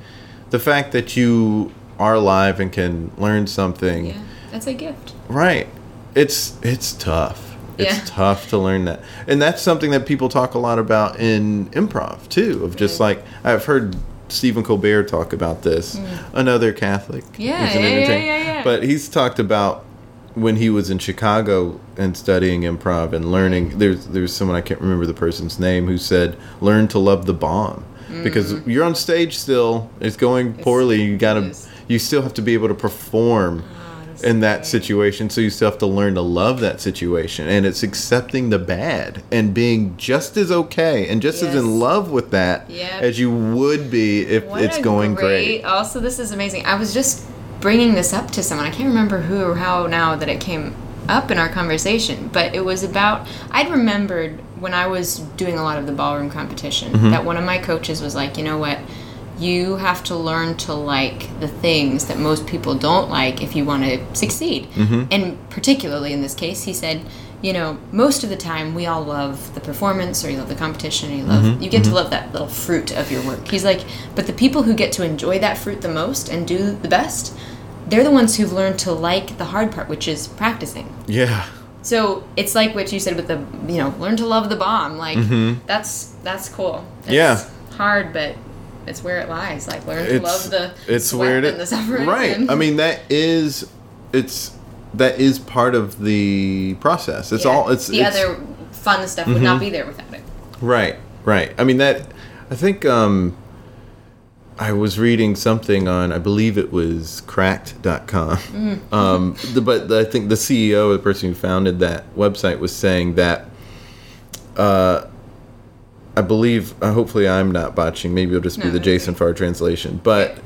The fact that you are alive and can learn something. Yeah, that's a gift. Right. It's it's tough. Yeah. It's tough to learn that. And that's something that people talk a lot about in improv, too, of just right. like, I've heard Stephen Colbert talk about this, mm. another Catholic. Yeah, yeah, yeah, yeah, yeah. But he's talked about when he was in Chicago and studying improv and learning, mm. there's, there's someone, I can't remember the person's name, who said, learn to love the bomb. Because mm. you're on stage still, it's going it's, poorly. You gotta, you still have to be able to perform oh, in that scary. situation. So you still have to learn to love that situation, and it's accepting the bad and being just as okay and just yes. as in love with that yep. as you would be if what it's going great, great. Also, this is amazing. I was just bringing this up to someone. I can't remember who or how now that it came up in our conversation, but it was about I'd remembered. When I was doing a lot of the ballroom competition, mm-hmm. that one of my coaches was like, you know what, you have to learn to like the things that most people don't like if you want to succeed. Mm-hmm. And particularly in this case, he said, you know, most of the time we all love the performance or you love the competition or you love, mm-hmm. you get mm-hmm. to love that little fruit of your work. He's like, but the people who get to enjoy that fruit the most and do the best, they're the ones who've learned to like the hard part, which is practicing. Yeah. So it's like what you said with the, you know, learn to love the bomb. Like, mm-hmm. that's that's cool. It's yeah. hard, but it's where it lies. Like, learn to it's, love the it's sweat where it, and the suffering. Right. And I mean, that is, it's, that is part of the process. It's yeah. all, it's... The it's, other fun stuff mm-hmm. would not be there without it. Right, right. I mean, that, I think, um... I was reading something on, I believe it was cracked dot com. Mm. Um, the, but the, I think the C E O, the person who founded that website, was saying that, uh, I believe, uh, hopefully I'm not botching, maybe it'll just no, be the no, Jason Farr translation, but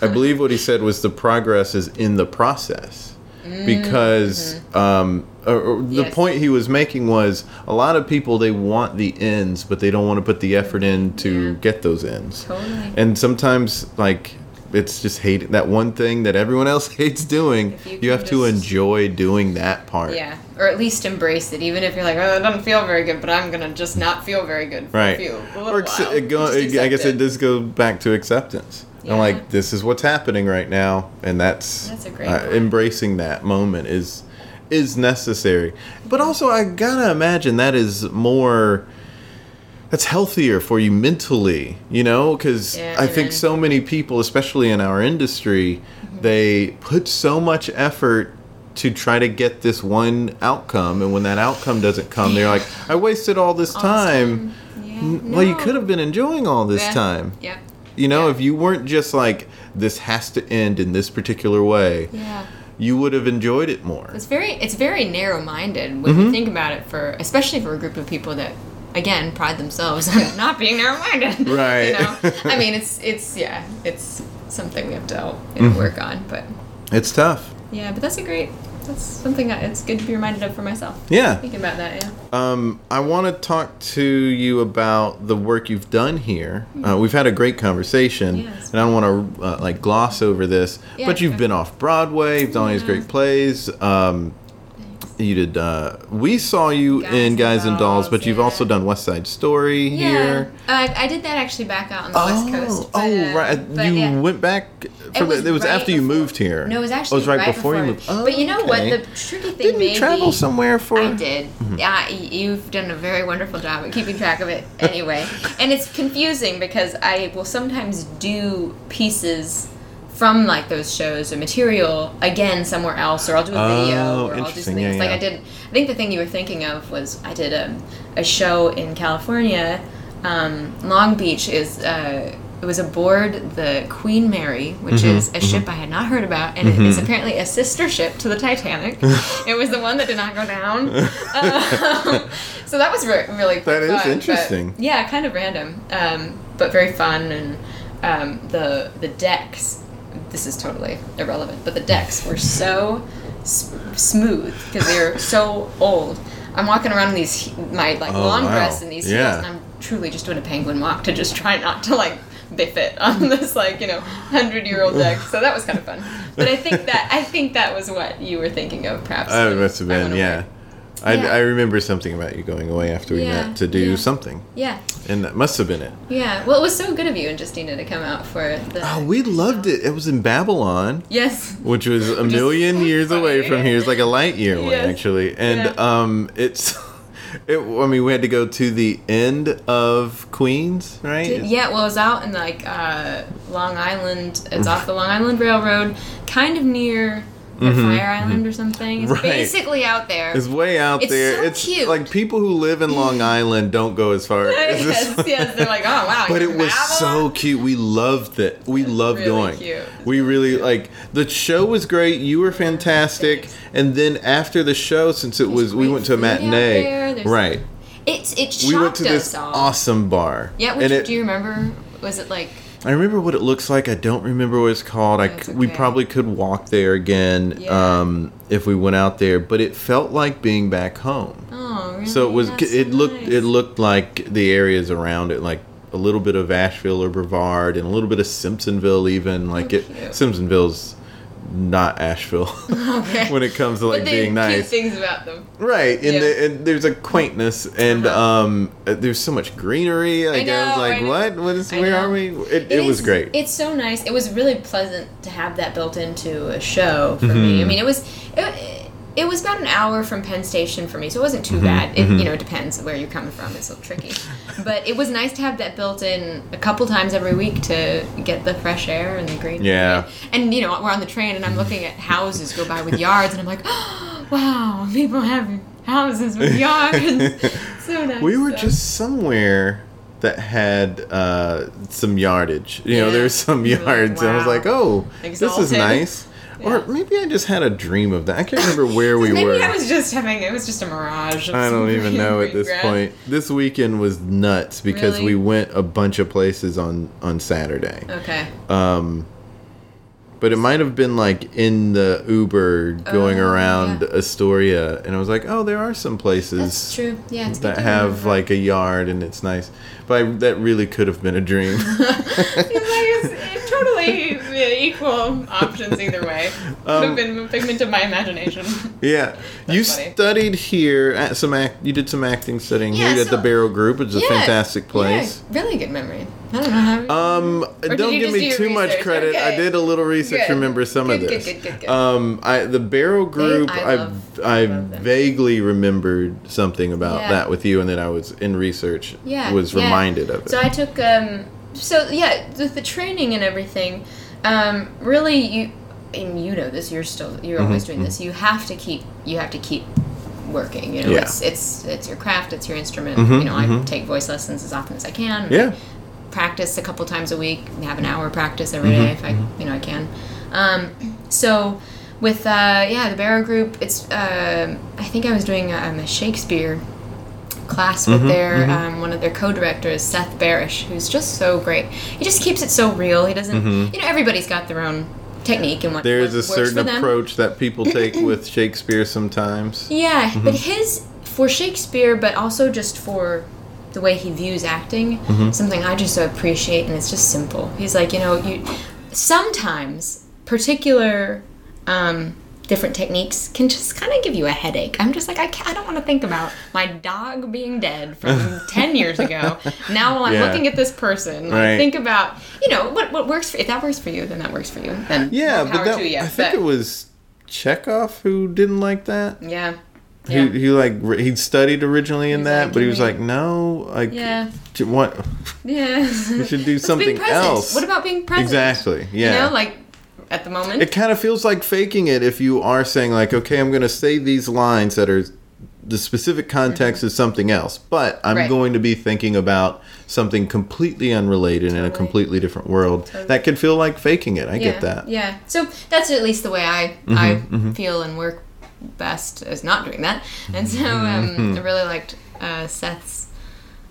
I believe what he said was the progress is in the process. Because mm-hmm. um, or, or the yes. point he was making was a lot of people, they want the ends, but they don't want to put the effort in to yeah. get those ends. Totally. And sometimes, like, it's just hate that one thing that everyone else hates doing. You, you have just, to enjoy doing that part. Yeah, or at least embrace it, even if you're like, oh, that doesn't feel very good, but I'm going to just not feel very good for right. a few. A or ex- it go, it, I guess it does go back to acceptance. Yeah. I'm like, this is what's happening right now, and that's, that's a great uh, embracing that moment is is necessary. But also, I gotta imagine that is more that's healthier for you mentally, you know, because yeah, I think so many people, especially in our industry, mm-hmm. they put so much effort to try to get this one outcome, and when that outcome doesn't come, they're like, I wasted all this all time. This time. Yeah. Well, no. You could have been enjoying all this yeah. time. Yeah. You know, yeah. if you weren't just like, this has to end in this particular way, yeah. you would have enjoyed it more. It's very it's very narrow-minded when mm-hmm. you think about it, for especially for a group of people that, again, pride themselves on not being narrow-minded. Right. You know? I mean, it's, it's yeah, it's something we have to you know, mm-hmm. work on. But it's tough. Yeah, but that's a great... That's something that it's good to be reminded of for myself. Yeah. Thinking about that, yeah. Um, I want to talk to you about the work you've done here. Mm-hmm. Uh, we've had a great conversation, yeah, and I don't want to uh, like gloss over this, yeah, but you've sure. been off Broadway, you've done all yeah. these great plays. Um, you did, uh, we saw you Guys in Guys and Dolls, and Dolls but yeah. you've also done West Side Story yeah. here. Uh, I did that actually back out on the oh, West Coast. But, oh, right. Uh, you yeah. went back. It was, it was right after before. You moved here. No, it was actually it was right, right before, before you moved. Oh, but you know okay. what? The tricky thing Didn't maybe... Didn't you travel somewhere for... I did. Mm-hmm. Uh, you've done a very wonderful job at keeping track of it anyway. And it's confusing because I will sometimes do pieces from, like, those shows or material again somewhere else, or I'll do a oh, video, or I'll do things. Yeah, yeah. Like I did... I think the thing you were thinking of was I did a, a show in California. Um, Long Beach is... Uh, It was aboard the Queen Mary, which mm-hmm, is a mm-hmm. ship I had not heard about, and mm-hmm. it is apparently a sister ship to the Titanic. It was the one that did not go down. Um, so that was re- really that fun. That is interesting. But, yeah, kind of random, um, but very fun. And um, the the decks, this is totally irrelevant, but the decks were so s- smooth because they were so old. I'm walking around in these my like oh, long wow. dress and these yeah. heels, and I'm truly just doing a penguin walk to just try not to like. biff it on this like you know hundred year old deck, so that was kind of fun. But I think that I think that was what you were thinking of, perhaps. Oh, it must have been, I yeah. I, yeah. I remember something about you going away after we yeah. met to do yeah. something. Yeah. And that must have been it. Yeah. Well, it was so good of you and Justina to come out for the. Oh, we loved it. It was in Babylon. Yes. Which was a million years funny. away from here. It's like a light year away yes. actually, and yeah. um, it's. It, I mean, we had to go to the end of Queens, right? Did, yeah, well, it was out in, like, uh, Long Island. It's off the Long Island Railroad, kind of near like, mm-hmm. Fire Island or something. It's right. basically out there. It's way out it's there. So it's cute. Like, people who live in Long Island don't go as far. As yes, this. yes. They're like, oh, wow. But it was Babylon? So cute. We loved it. We it's loved really going. Cute. We really, cute. like, the show was great. You were fantastic. Thanks. And then after the show, since it There's was, we went to a matinee. There. Right. It's it shocked us all. We went to this all. awesome bar. Yeah, which, it, do you remember? Was it like... I remember what it looks like. I don't remember what it's called. No, I, it's okay. We probably could walk there again yeah. um, if we went out there, but it felt like being back home. Oh, really? So it was. That's it so looked. Nice. It looked like the areas around it, like a little bit of Asheville or Brevard, and a little bit of Simpsonville, even like oh, it. Cute. Simpsonville's not Asheville okay. when it comes to like but being nice. Cute things about them, right? And, yeah. the, and there's a quaintness, and uh-huh. um, there's so much greenery. Like, I, know, I was like, I what? What is? I where know. Are we? It, it, it is, was great. It's so nice. It was really pleasant to have that built into a show for mm-hmm. me. I mean, it was it, it was about an hour from Penn Station for me, so it wasn't too mm-hmm. bad. It mm-hmm. you know it depends where you're coming from. It's a little tricky, but it was nice to have that built in a couple times every week to get the fresh air and the green. Yeah. And you know we're on the train and I'm looking at houses go by with yards and I'm like, oh, wow, people have houses with yards. So nice. We were so. just somewhere that had uh, some yardage. You yeah. know, there's some we yards. Like, wow. And I was like, oh, Exalted. This is nice. Yeah. Or maybe I just had a dream of that. I can't remember where we maybe were. Maybe I was just having, it was just a mirage. I don't even know at this point. This weekend was nuts because really? we went a bunch of places on, on Saturday. Okay. Um, but it might have been like in the Uber going oh, around yeah. Astoria. And I was like, oh, there are some places That's true. Yeah, it's that have like a yard and it's nice. But I, that really could have been a dream. It's like it's totally... equal options either way. Could um, have been a figment of my imagination. Yeah. You funny. studied here at some act you did some acting studying yeah, here so, at the Barrow Group, which is yeah, a fantastic place. Yeah, really good memory. I don't know how Um don't give me do too research? much credit. Okay. I did a little research good. to remember some good, of this. Good, good, good, good. Um I the Barrow Group they, I, love, I, I vaguely remembered something about yeah. that with you, and then I was in research yeah, was yeah. reminded of it. So I took um so yeah, with the training and everything Um, really, you and you know this. You're still you're mm-hmm, always doing mm-hmm. this. You have to keep you have to keep working. You know, yeah. it's it's it's your craft. It's your instrument. Mm-hmm, you know, mm-hmm. I take voice lessons as often as I can. Yeah. practice a couple times a week, have an hour practice every mm-hmm. day if I, mm-hmm. you know, I can. Um, so with, uh, yeah, the Barrow Group, it's, uh, I think I was doing um, a Shakespeare class with mm-hmm, their mm-hmm. um, one of their co-directors, Seth Barish, who's just so great. He just keeps it so real. He doesn't, mm-hmm. you know, everybody's got their own technique and what there's what a certain approach that people take with Shakespeare sometimes. Yeah, mm-hmm. but his for Shakespeare, but also just for the way he views acting, mm-hmm. something I just so appreciate, and it's just simple. He's like, you know, you sometimes particular. Um, different techniques can just kind of give you a headache. I'm just like, I, can't, I don't want to think about my dog being dead from ten years ago. Now while I'm yeah. looking at this person, right. I think about, you know, what what works for you. If that works for you, then that works for you. Then yeah, power but that, to you. I but, think it was Chekhov who didn't like that. Yeah. yeah. He, he like, he studied originally in that, like, but he was like, no, like, yeah. what? Yeah. We should do something else. What about being present? Exactly, yeah. You know, like, at the moment it kind of feels like faking it if you are saying like, okay, I'm going to say these lines that are the specific context mm-hmm. is something else, but I'm right. going to be thinking about something completely unrelated totally. in a completely different world totally. that could feel like faking it. I yeah. get that. Yeah, so that's at least the way I mm-hmm. I mm-hmm. feel and work best is not doing that. And so um, mm-hmm. I really liked uh, Seth's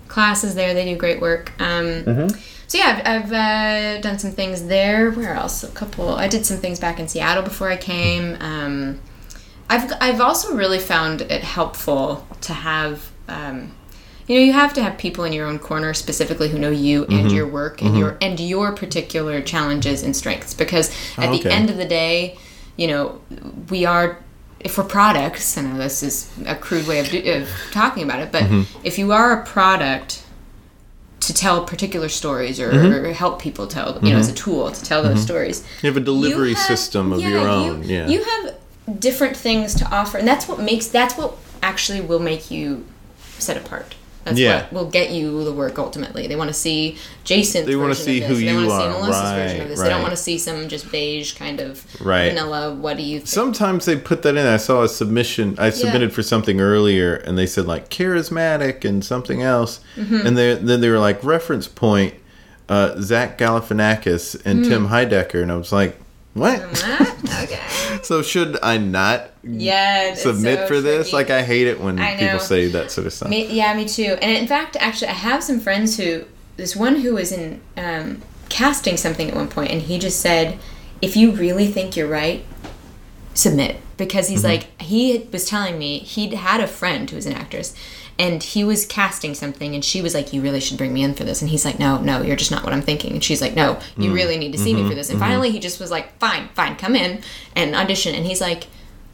classes there. They do great work. um mm-hmm. So yeah, I've, I've uh, done some things there. Where else? A couple. I did some things back in Seattle before I came. Um, I've I've also really found it helpful to have, um, you know, you have to have people in your own corner specifically who know you and mm-hmm. your work and mm-hmm. your and your particular challenges and strengths. Because at okay. the end of the day, you know, we are. If we're products, I know this is a crude way of, do, of talking about it, but mm-hmm. if you are a product. To tell particular stories or, mm-hmm. or help people tell, you know, mm-hmm. as a tool to tell mm-hmm. those stories. You have a delivery have, system of yeah, your own. You, yeah, you have different things to offer, and that's what makes that's what actually will make you set apart. That's yeah. what will get you the work ultimately. They want to see Jason's they version see of this. Who they want to see who you are. They want to see Melissa's right, version of this. Right. They don't want to see some just beige kind of right. vanilla. What do you think? Sometimes they put that in. I saw a submission. I yeah. submitted for something earlier, and they said, like, charismatic and something else. Mm-hmm. And they, then they were like, reference point, uh, Zach Galifianakis and mm. Tim Heidecker. And I was like, what? Okay. So should I not yeah, submit so for this? Tricky. Like, I hate it when people say that sort of stuff. Me, yeah, me too. And in fact, actually, I have some friends who... This one who was in um, casting something at one point, and he just said, if you really think you're right, submit. Because he's mm-hmm. like... He was telling me he'd had a friend who was an actress, and he was casting something, and she was like, you really should bring me in for this. And he's like, no, no, you're just not what I'm thinking. And she's like, no, you mm. really need to see mm-hmm, me for this. And mm-hmm. finally he just was like, fine, fine, come in and audition. And he's like,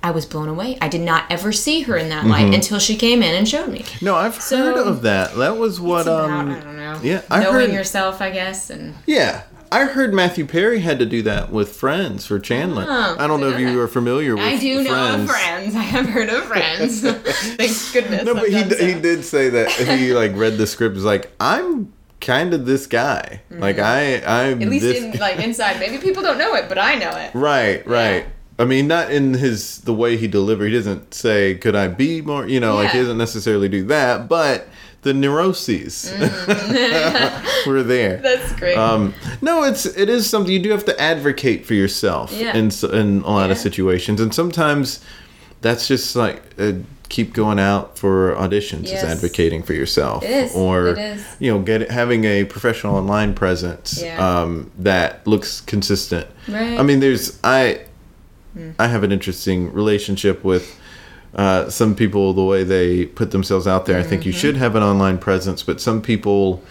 I was blown away. I did not ever see her in that mm-hmm. light until she came in and showed me. No, I've so, heard of that. That was what... It's about, um, I don't know. Yeah, I knowing heard, yourself, I guess. And yeah. I heard Matthew Perry had to do that with Friends for Chandler. Oh, I don't know if you are familiar with Friends. I do know of Friends. I have heard of Friends. Thank goodness. No, but he d- so. he did say that he like read the script. Was like, I'm kind of this guy. Mm-hmm. Like I I'm at least this in, like inside. Maybe people don't know it, but I know it. Right, right. Yeah. I mean, not in his the way he delivered. He doesn't say, "Could I be more?" You know, yeah. like he doesn't necessarily do that, but. The neuroses mm. were there. That's great. Um, no, it's it is something you do have to advocate for yourself yeah. in in a lot yeah. of situations, and sometimes that's just like uh, keep going out for auditions yes. is advocating for yourself, it is. Or it is. You know, get having a professional online presence yeah. um, that looks consistent. Right. I mean, there's I mm. I have an interesting relationship with. Uh, some people, the way they put themselves out there, I think mm-hmm. you should have an online presence. But some people,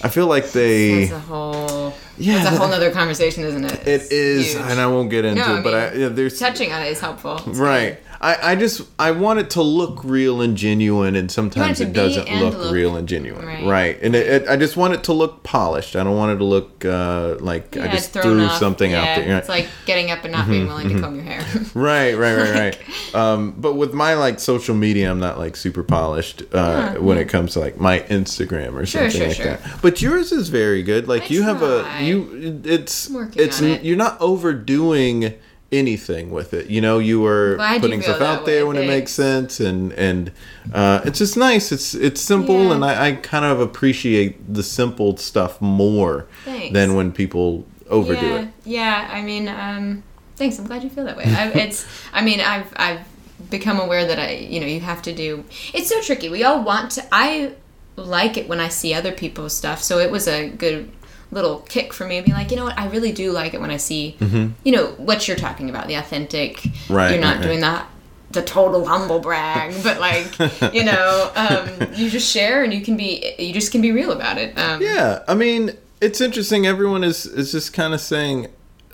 I feel like they... That's a whole... Yeah, that's a whole other conversation, isn't it? It's it is, huge. And I won't get into no, it, I mean, but I, yeah, there's... Touching on it is helpful. It's right. I, I just, I want it to look real and genuine, and sometimes it doesn't look, look real and genuine. Right. right. And it, it, I just want it to look polished. I don't want it to look uh, like yeah, I just threw off. something yeah, out there. Right. It's like getting up and not mm-hmm, being willing mm-hmm. to comb your hair. Right, right, right, right. Um, but with my, like, social media, I'm not, like, super polished uh, yeah. when it comes to, like, my Instagram or sure, something sure, like sure. that. But yours is very good. Like, I you try. have a... you. It's, it's, it. You're not overdoing... anything with it. You know, you were Glad putting you stuff out there when it makes sense, and and uh, it's just nice. It's it's simple, yeah. and I, I kind of appreciate the simple stuff more Thanks. than when people overdo yeah. it. Yeah, I mean, um, thanks. I'm glad you feel that way. I, it's. I mean, I've I've become aware that I, you know, you have to do. It's so tricky. We all want to. I like it when I see other people's stuff. So it was a good little kick for me, be like, you know what, I really do like it when I see, mm-hmm. you know, what you're talking about, the authentic, right, you're not right, doing that, the total humble brag, but like, you know, um, you just share and you can be, you just can be real about it. Um, yeah. I mean, it's interesting. Everyone is, is just kind of saying,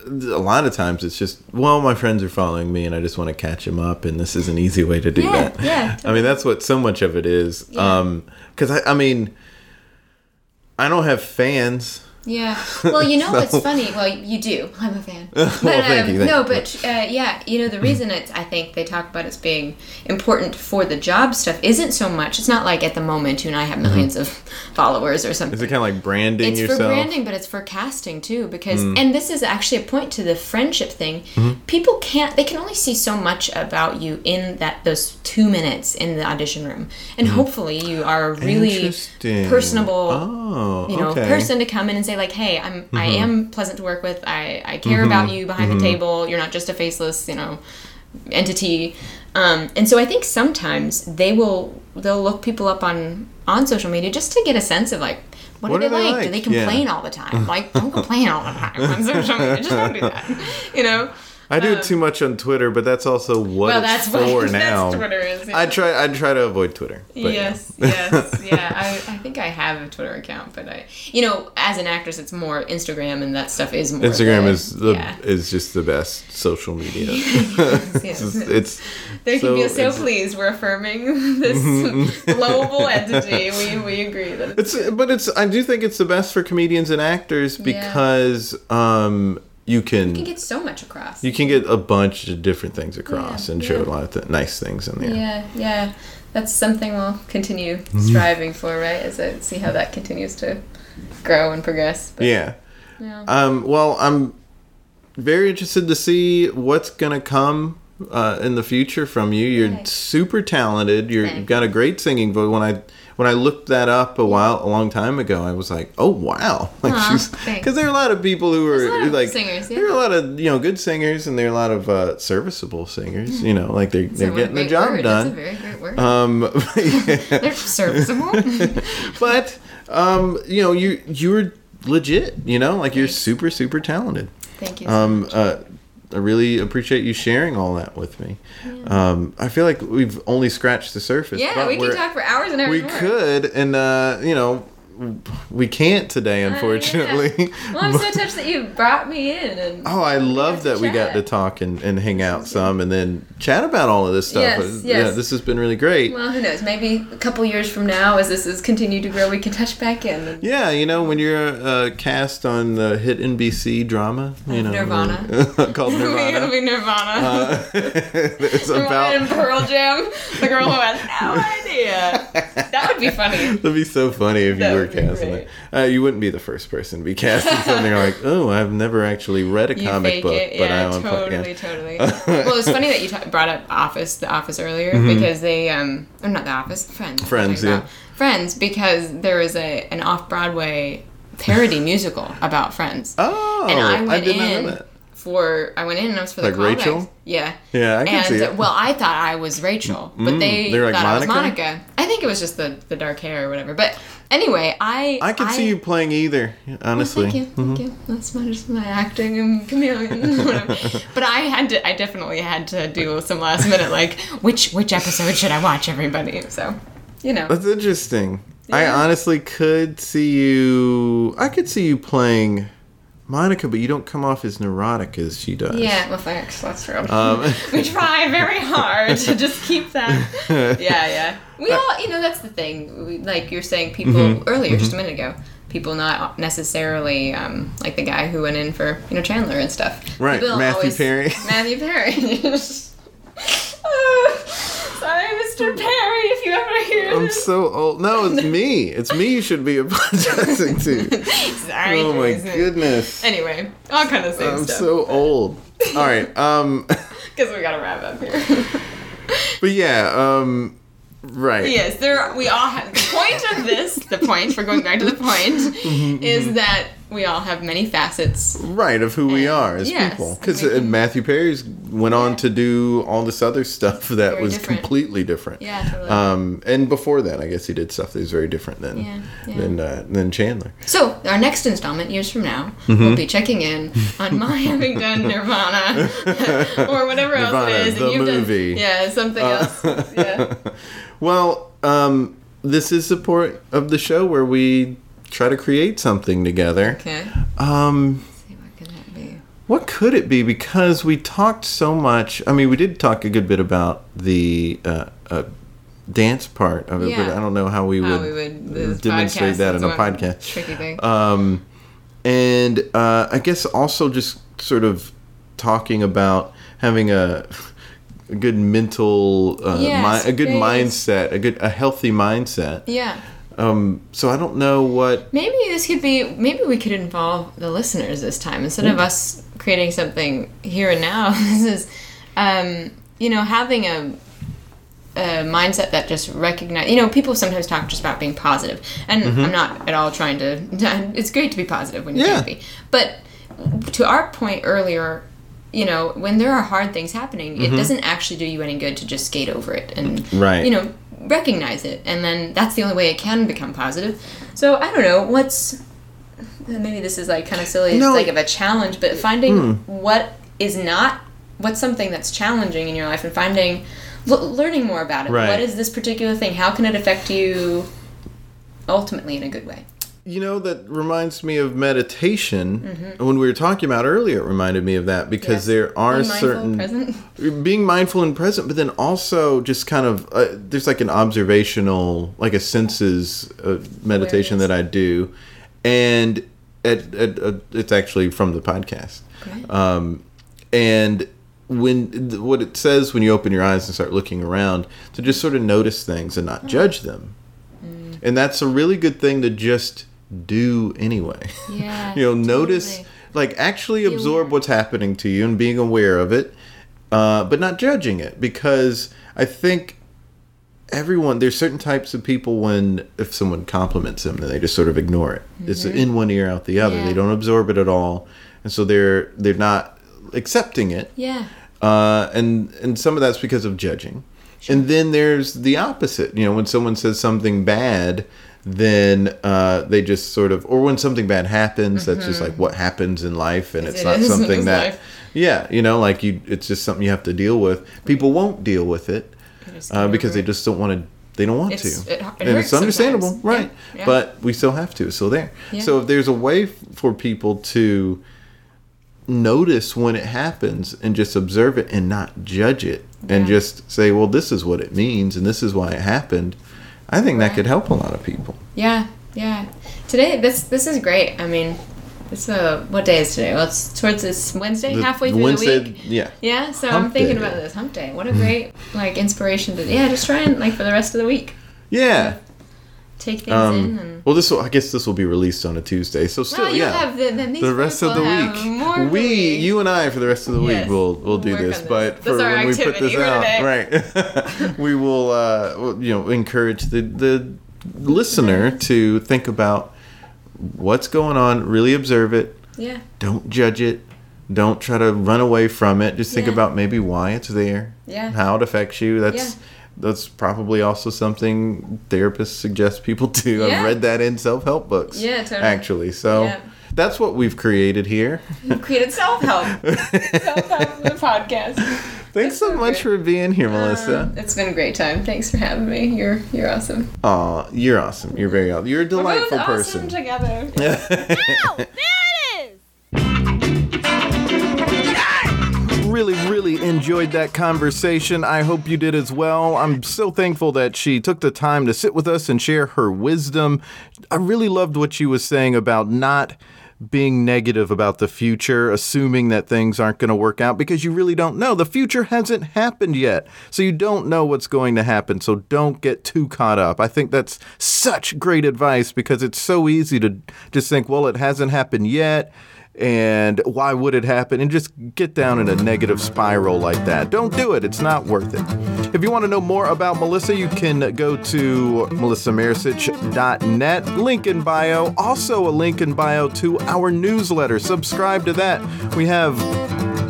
a lot of times it's just, well, my friends are following me and I just want to catch them up, and this is an easy way to do yeah, that. Yeah. Totally. I mean, that's what so much of it is. Yeah. Um, 'cause I, I mean, I don't have fans. Yeah. Well, you know so. what's funny? Well, you do. I'm a fan. But, well, thank um, you. Thank no, but uh, yeah, you know, the reason it's, I think they talk about it's being important for the job stuff isn't so much. It's not like at the moment you and I have millions mm-hmm. of followers or something. Is it kind of like branding it's yourself? It's for branding, but it's for casting too, because, mm. and this is actually a point to the friendship thing. Mm-hmm. People can't, they can only see so much about you in that, those two minutes in the audition room. And mm-hmm. hopefully you are a really personable oh, you know, okay. person to come in and say, like, hey, I'm mm-hmm. I am pleasant to work with, I, I care mm-hmm. about you behind mm-hmm. the table, you're not just a faceless, you know, entity. Um, and so I think sometimes they will they'll look people up on, on social media just to get a sense of like, what, what do they, they like? like? Do they complain yeah. all the time? Like, don't complain all the time on social media. Just don't do that. You know? I do um, too much on Twitter, but that's also what well, that's it's for what, now. That's Twitter is, yeah. I try. I try to avoid Twitter. Yes, yeah. yes, yeah. I, I think I have a Twitter account, but I, you know, as an actress, it's more Instagram, and that stuff is more. Instagram the, is the yeah. is just the best social media. yes, yes. it's, just, it's. There so, can be a so please. We're affirming this global entity. We we agree that it's. it's but it's. I do think it's the best for comedians and actors because. Yeah. Um, You can, you can get so much across. You can get a bunch of different things across yeah, and show yeah. a lot of th- nice things in there. Yeah, yeah. That's something we'll continue striving for, right? As I see how that continues to grow and progress. But, yeah. yeah. Um, well, I'm very interested to see what's going to come uh, in the future from you. You're right. super talented. You're, you've got a great singing voice. When I... When I looked that up a while, a long time ago, I was like, "Oh wow!" Like, because there are a lot of people who are like singers. Yeah. There are a lot of you know good singers, and there are a lot of uh, serviceable singers. Mm. You know, like they're they're getting the job word. done. That's a very great word. Um, yeah. They're serviceable. But um, you know, you you're legit. You know, like Thanks. you're super super talented. Thank you. So um, much. Uh, I really appreciate you sharing all that with me. Yeah. Um, I feel like we've only scratched the surface. Yeah, but we can talk for hours and hours. We more. could, and uh, you know, we can't today, unfortunately. Uh, yeah. Well, I'm but, so touched that you brought me in. And oh, I love that we got to talk and, and hang out some, and then chat about all of this stuff. Yes, yes. Yeah, this has been really great. Well, who knows? Maybe a couple years from now, as this has continued to grow, we can touch back in. And yeah, you know, when you're uh, cast on the hit N B C drama, you know, Nirvana called Nirvana. It'll be Nirvana. Uh, it's Nirvana about and Pearl Jam. The girl who has no idea. That would be funny. That'd be so funny if that you were. Casting uh, you wouldn't be the first person to be casting something like, oh, I've never actually read a you comic book, it. but yeah, I totally, totally. Well, it's funny that you t- brought up Office, The Office earlier, mm-hmm. because they, um, or not The Office, Friends. Friends, yeah. About. Friends, because there was a an off-Broadway parody musical about Friends. Oh, and I, went I did in, not know that. For I went in and I was for the like callbacks. Rachel? Yeah. Yeah, I can and, see it. Well, I thought I was Rachel, but mm, they thought like I was Monica. I think it was just the, the dark hair or whatever. But anyway, I... I can I, see you playing either, honestly. Well, thank you. Mm-hmm. Thank you. That's my, just my acting and chameleon. But I had to... I definitely had to do some last minute, like, which which episode should I watch, everybody? So, you know. That's interesting. Yeah. I honestly could see you... I could see you playing... Monica, but you don't come off as neurotic as she does. Yeah, well, thanks. That's true. Um, we try very hard to just keep that. Yeah, yeah. We all, you know, that's the thing. We, like you're saying, people mm-hmm. earlier, mm-hmm. just a minute ago, people not necessarily um, like the guy who went in for you know Chandler and stuff. Right, Bill Matthew always, Perry. Matthew Perry. oh, sorry, Mister Perry, if you ever hear I'm this. I'm so old. No, it's me. It's me. You should be apologizing to. Sorry. Oh my goodness. Anyway, all kind of same I'm stuff. I'm so but. old. All right. Um, because we got to wrap up here. But yeah, um, right. Yes, there. We all have the point of this. The point for going back to the point is that we all have many facets. Right, of who and, we are as yes, people. Because uh, Matthew Perry's went yeah. on to do all this other stuff that very was different. completely different. Yeah, totally. Um, and before that, I guess he did stuff that was very different than yeah, yeah. than uh, than Chandler. So our next installment, years from now, mm-hmm. we'll be checking in on my having done Nirvana or whatever Nirvana, else it is. The and you've movie. Done, yeah, something uh, else. Yeah. Well, um, this is the part of the show where we try to create something together. Okay. Um, Let's see, what could that be? What could it be? Because we talked so much. I mean, we did talk a good bit about the uh, uh, dance part of it, yeah. but I don't know how we how would, we would demonstrate that in a podcast. Tricky thing. Um, and uh, I guess also just sort of talking about having a a good mental, uh, yes, mi- a good please. mindset, a good, a healthy mindset. Yeah. Um, so I don't know what... Maybe this could be... Maybe we could involve the listeners this time. Instead mm. of us creating something here and now, this is, um, you know, having a, a mindset that just recognize... You know, people sometimes talk just about being positive. And mm-hmm. I'm not at all trying to... It's great to be positive when you yeah. can be. But to our point earlier... You know, when there are hard things happening, mm-hmm. it doesn't actually do you any good to just skate over it and, right. you know, recognize it. And then that's the only way it can become positive. So, I don't know, what's... Maybe this is, like, kind of silly. No. It's, like, of a challenge. But finding mm. what is not... What's something that's challenging in your life and finding... L- learning more about it. Right. What is this particular thing? How can it affect you ultimately in a good way? You know, that reminds me of meditation. Mm-hmm. When we were talking about earlier, it reminded me of that because yes. there are being certain... Present. Being mindful and present, but then also just kind of... Uh, there's like an observational, like a senses uh, meditation that I do. And at, at, uh, it's actually from the podcast. Okay. Um, and when what it says when you open your eyes and start looking around, to just sort of notice things and not oh. judge them. Mm. And that's a really good thing to just... do anyway. Yeah. You know, totally. Notice, like, actually be absorb aware. What's happening to you and being aware of it, uh, but not judging it, because I think everyone, there's certain types of people when, if someone compliments them, then they just sort of ignore it. Mm-hmm. It's in one ear, out the other. Yeah. They don't absorb it at all. And so they're, they're not accepting it. Yeah. Uh, and, and some of that's because of judging. Sure. And then there's the opposite. You know, when someone says something bad, then uh, they just sort of, or when something bad happens, mm-hmm. that's just like what happens in life, and it's it not is, something it that, life. yeah, you know, like you, it's just something you have to deal with. People won't deal with it uh, because they just don't want to. They don't want it's, to, it, it and it's understandable, sometimes. right? Yeah. Yeah. But we still have to. It's still there. Yeah. So if there's a way for people to notice when it happens and just observe it and not judge it, yeah. and just say, well, this is what it means, and this is why it happened. I think that could help a lot of people. Yeah, yeah. Today, this this is great. I mean, it's a, what day is today? Well, it's towards this Wednesday, the, halfway through Wednesday, the week. Yeah. Yeah, so hump I'm thinking day, about yeah. this. Hump day. What a great, like, inspiration to, yeah, just try and, like, for the rest of the week. Yeah. Take things um, in and... Well, this will, I guess this will be released on a Tuesday, so still, well, yeah. Have the, then these the rest of the week. We, week. you and I, for the rest of the yes. week, will will do this, this, but for when we put this out, right, we will, uh, you know, encourage the, the listener to think about what's going on, really observe it, yeah. don't judge it, don't try to run away from it, just think yeah. about maybe why it's there, yeah. how it affects you, that's... Yeah. That's probably also something therapists suggest people do. Yeah. I've read that in self-help books. Yeah, totally. Actually, so yeah. that's what we've created here. We've created self-help. Self-help, the podcast. Thanks that's so, so much for being here, Melissa. Um, it's been a great time. Thanks for having me. You're you're awesome. Aw, you're awesome. You're very awesome. You're a delightful We're both awesome person. Together. Ow! There it is. Really, really enjoyed that conversation. I hope you did as well. I'm so thankful that she took the time to sit with us and share her wisdom. I really loved what she was saying about not being negative about the future, assuming that things aren't going to work out because you really don't know. The future hasn't happened yet, so you don't know what's going to happen, so don't get too caught up. I think that's such great advice because it's so easy to just think, well, it hasn't happened yet. and why would it happen, and just get down in a negative spiral like that. Don't do it. It's not worth it. If you want to know more about Melissa, you can go to melissa maricich dot net, link in bio, also a link in bio to our newsletter. Subscribe to that. We have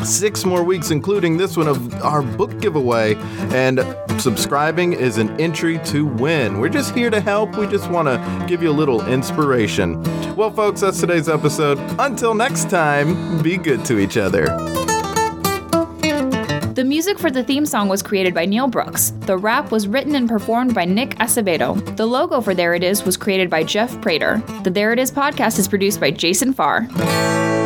six more weeks, including this one, of our book giveaway, and subscribing is an entry to win. We're just here to help. We just want to give you a little inspiration. Well, folks, that's today's episode. Until next time, be good to each other. The music for the theme song was created by Neil Brooks. The rap was written and performed by Nick Acevedo. The logo for There It Is was created by Jeff Prater. The There It Is podcast is produced by Jason Farr.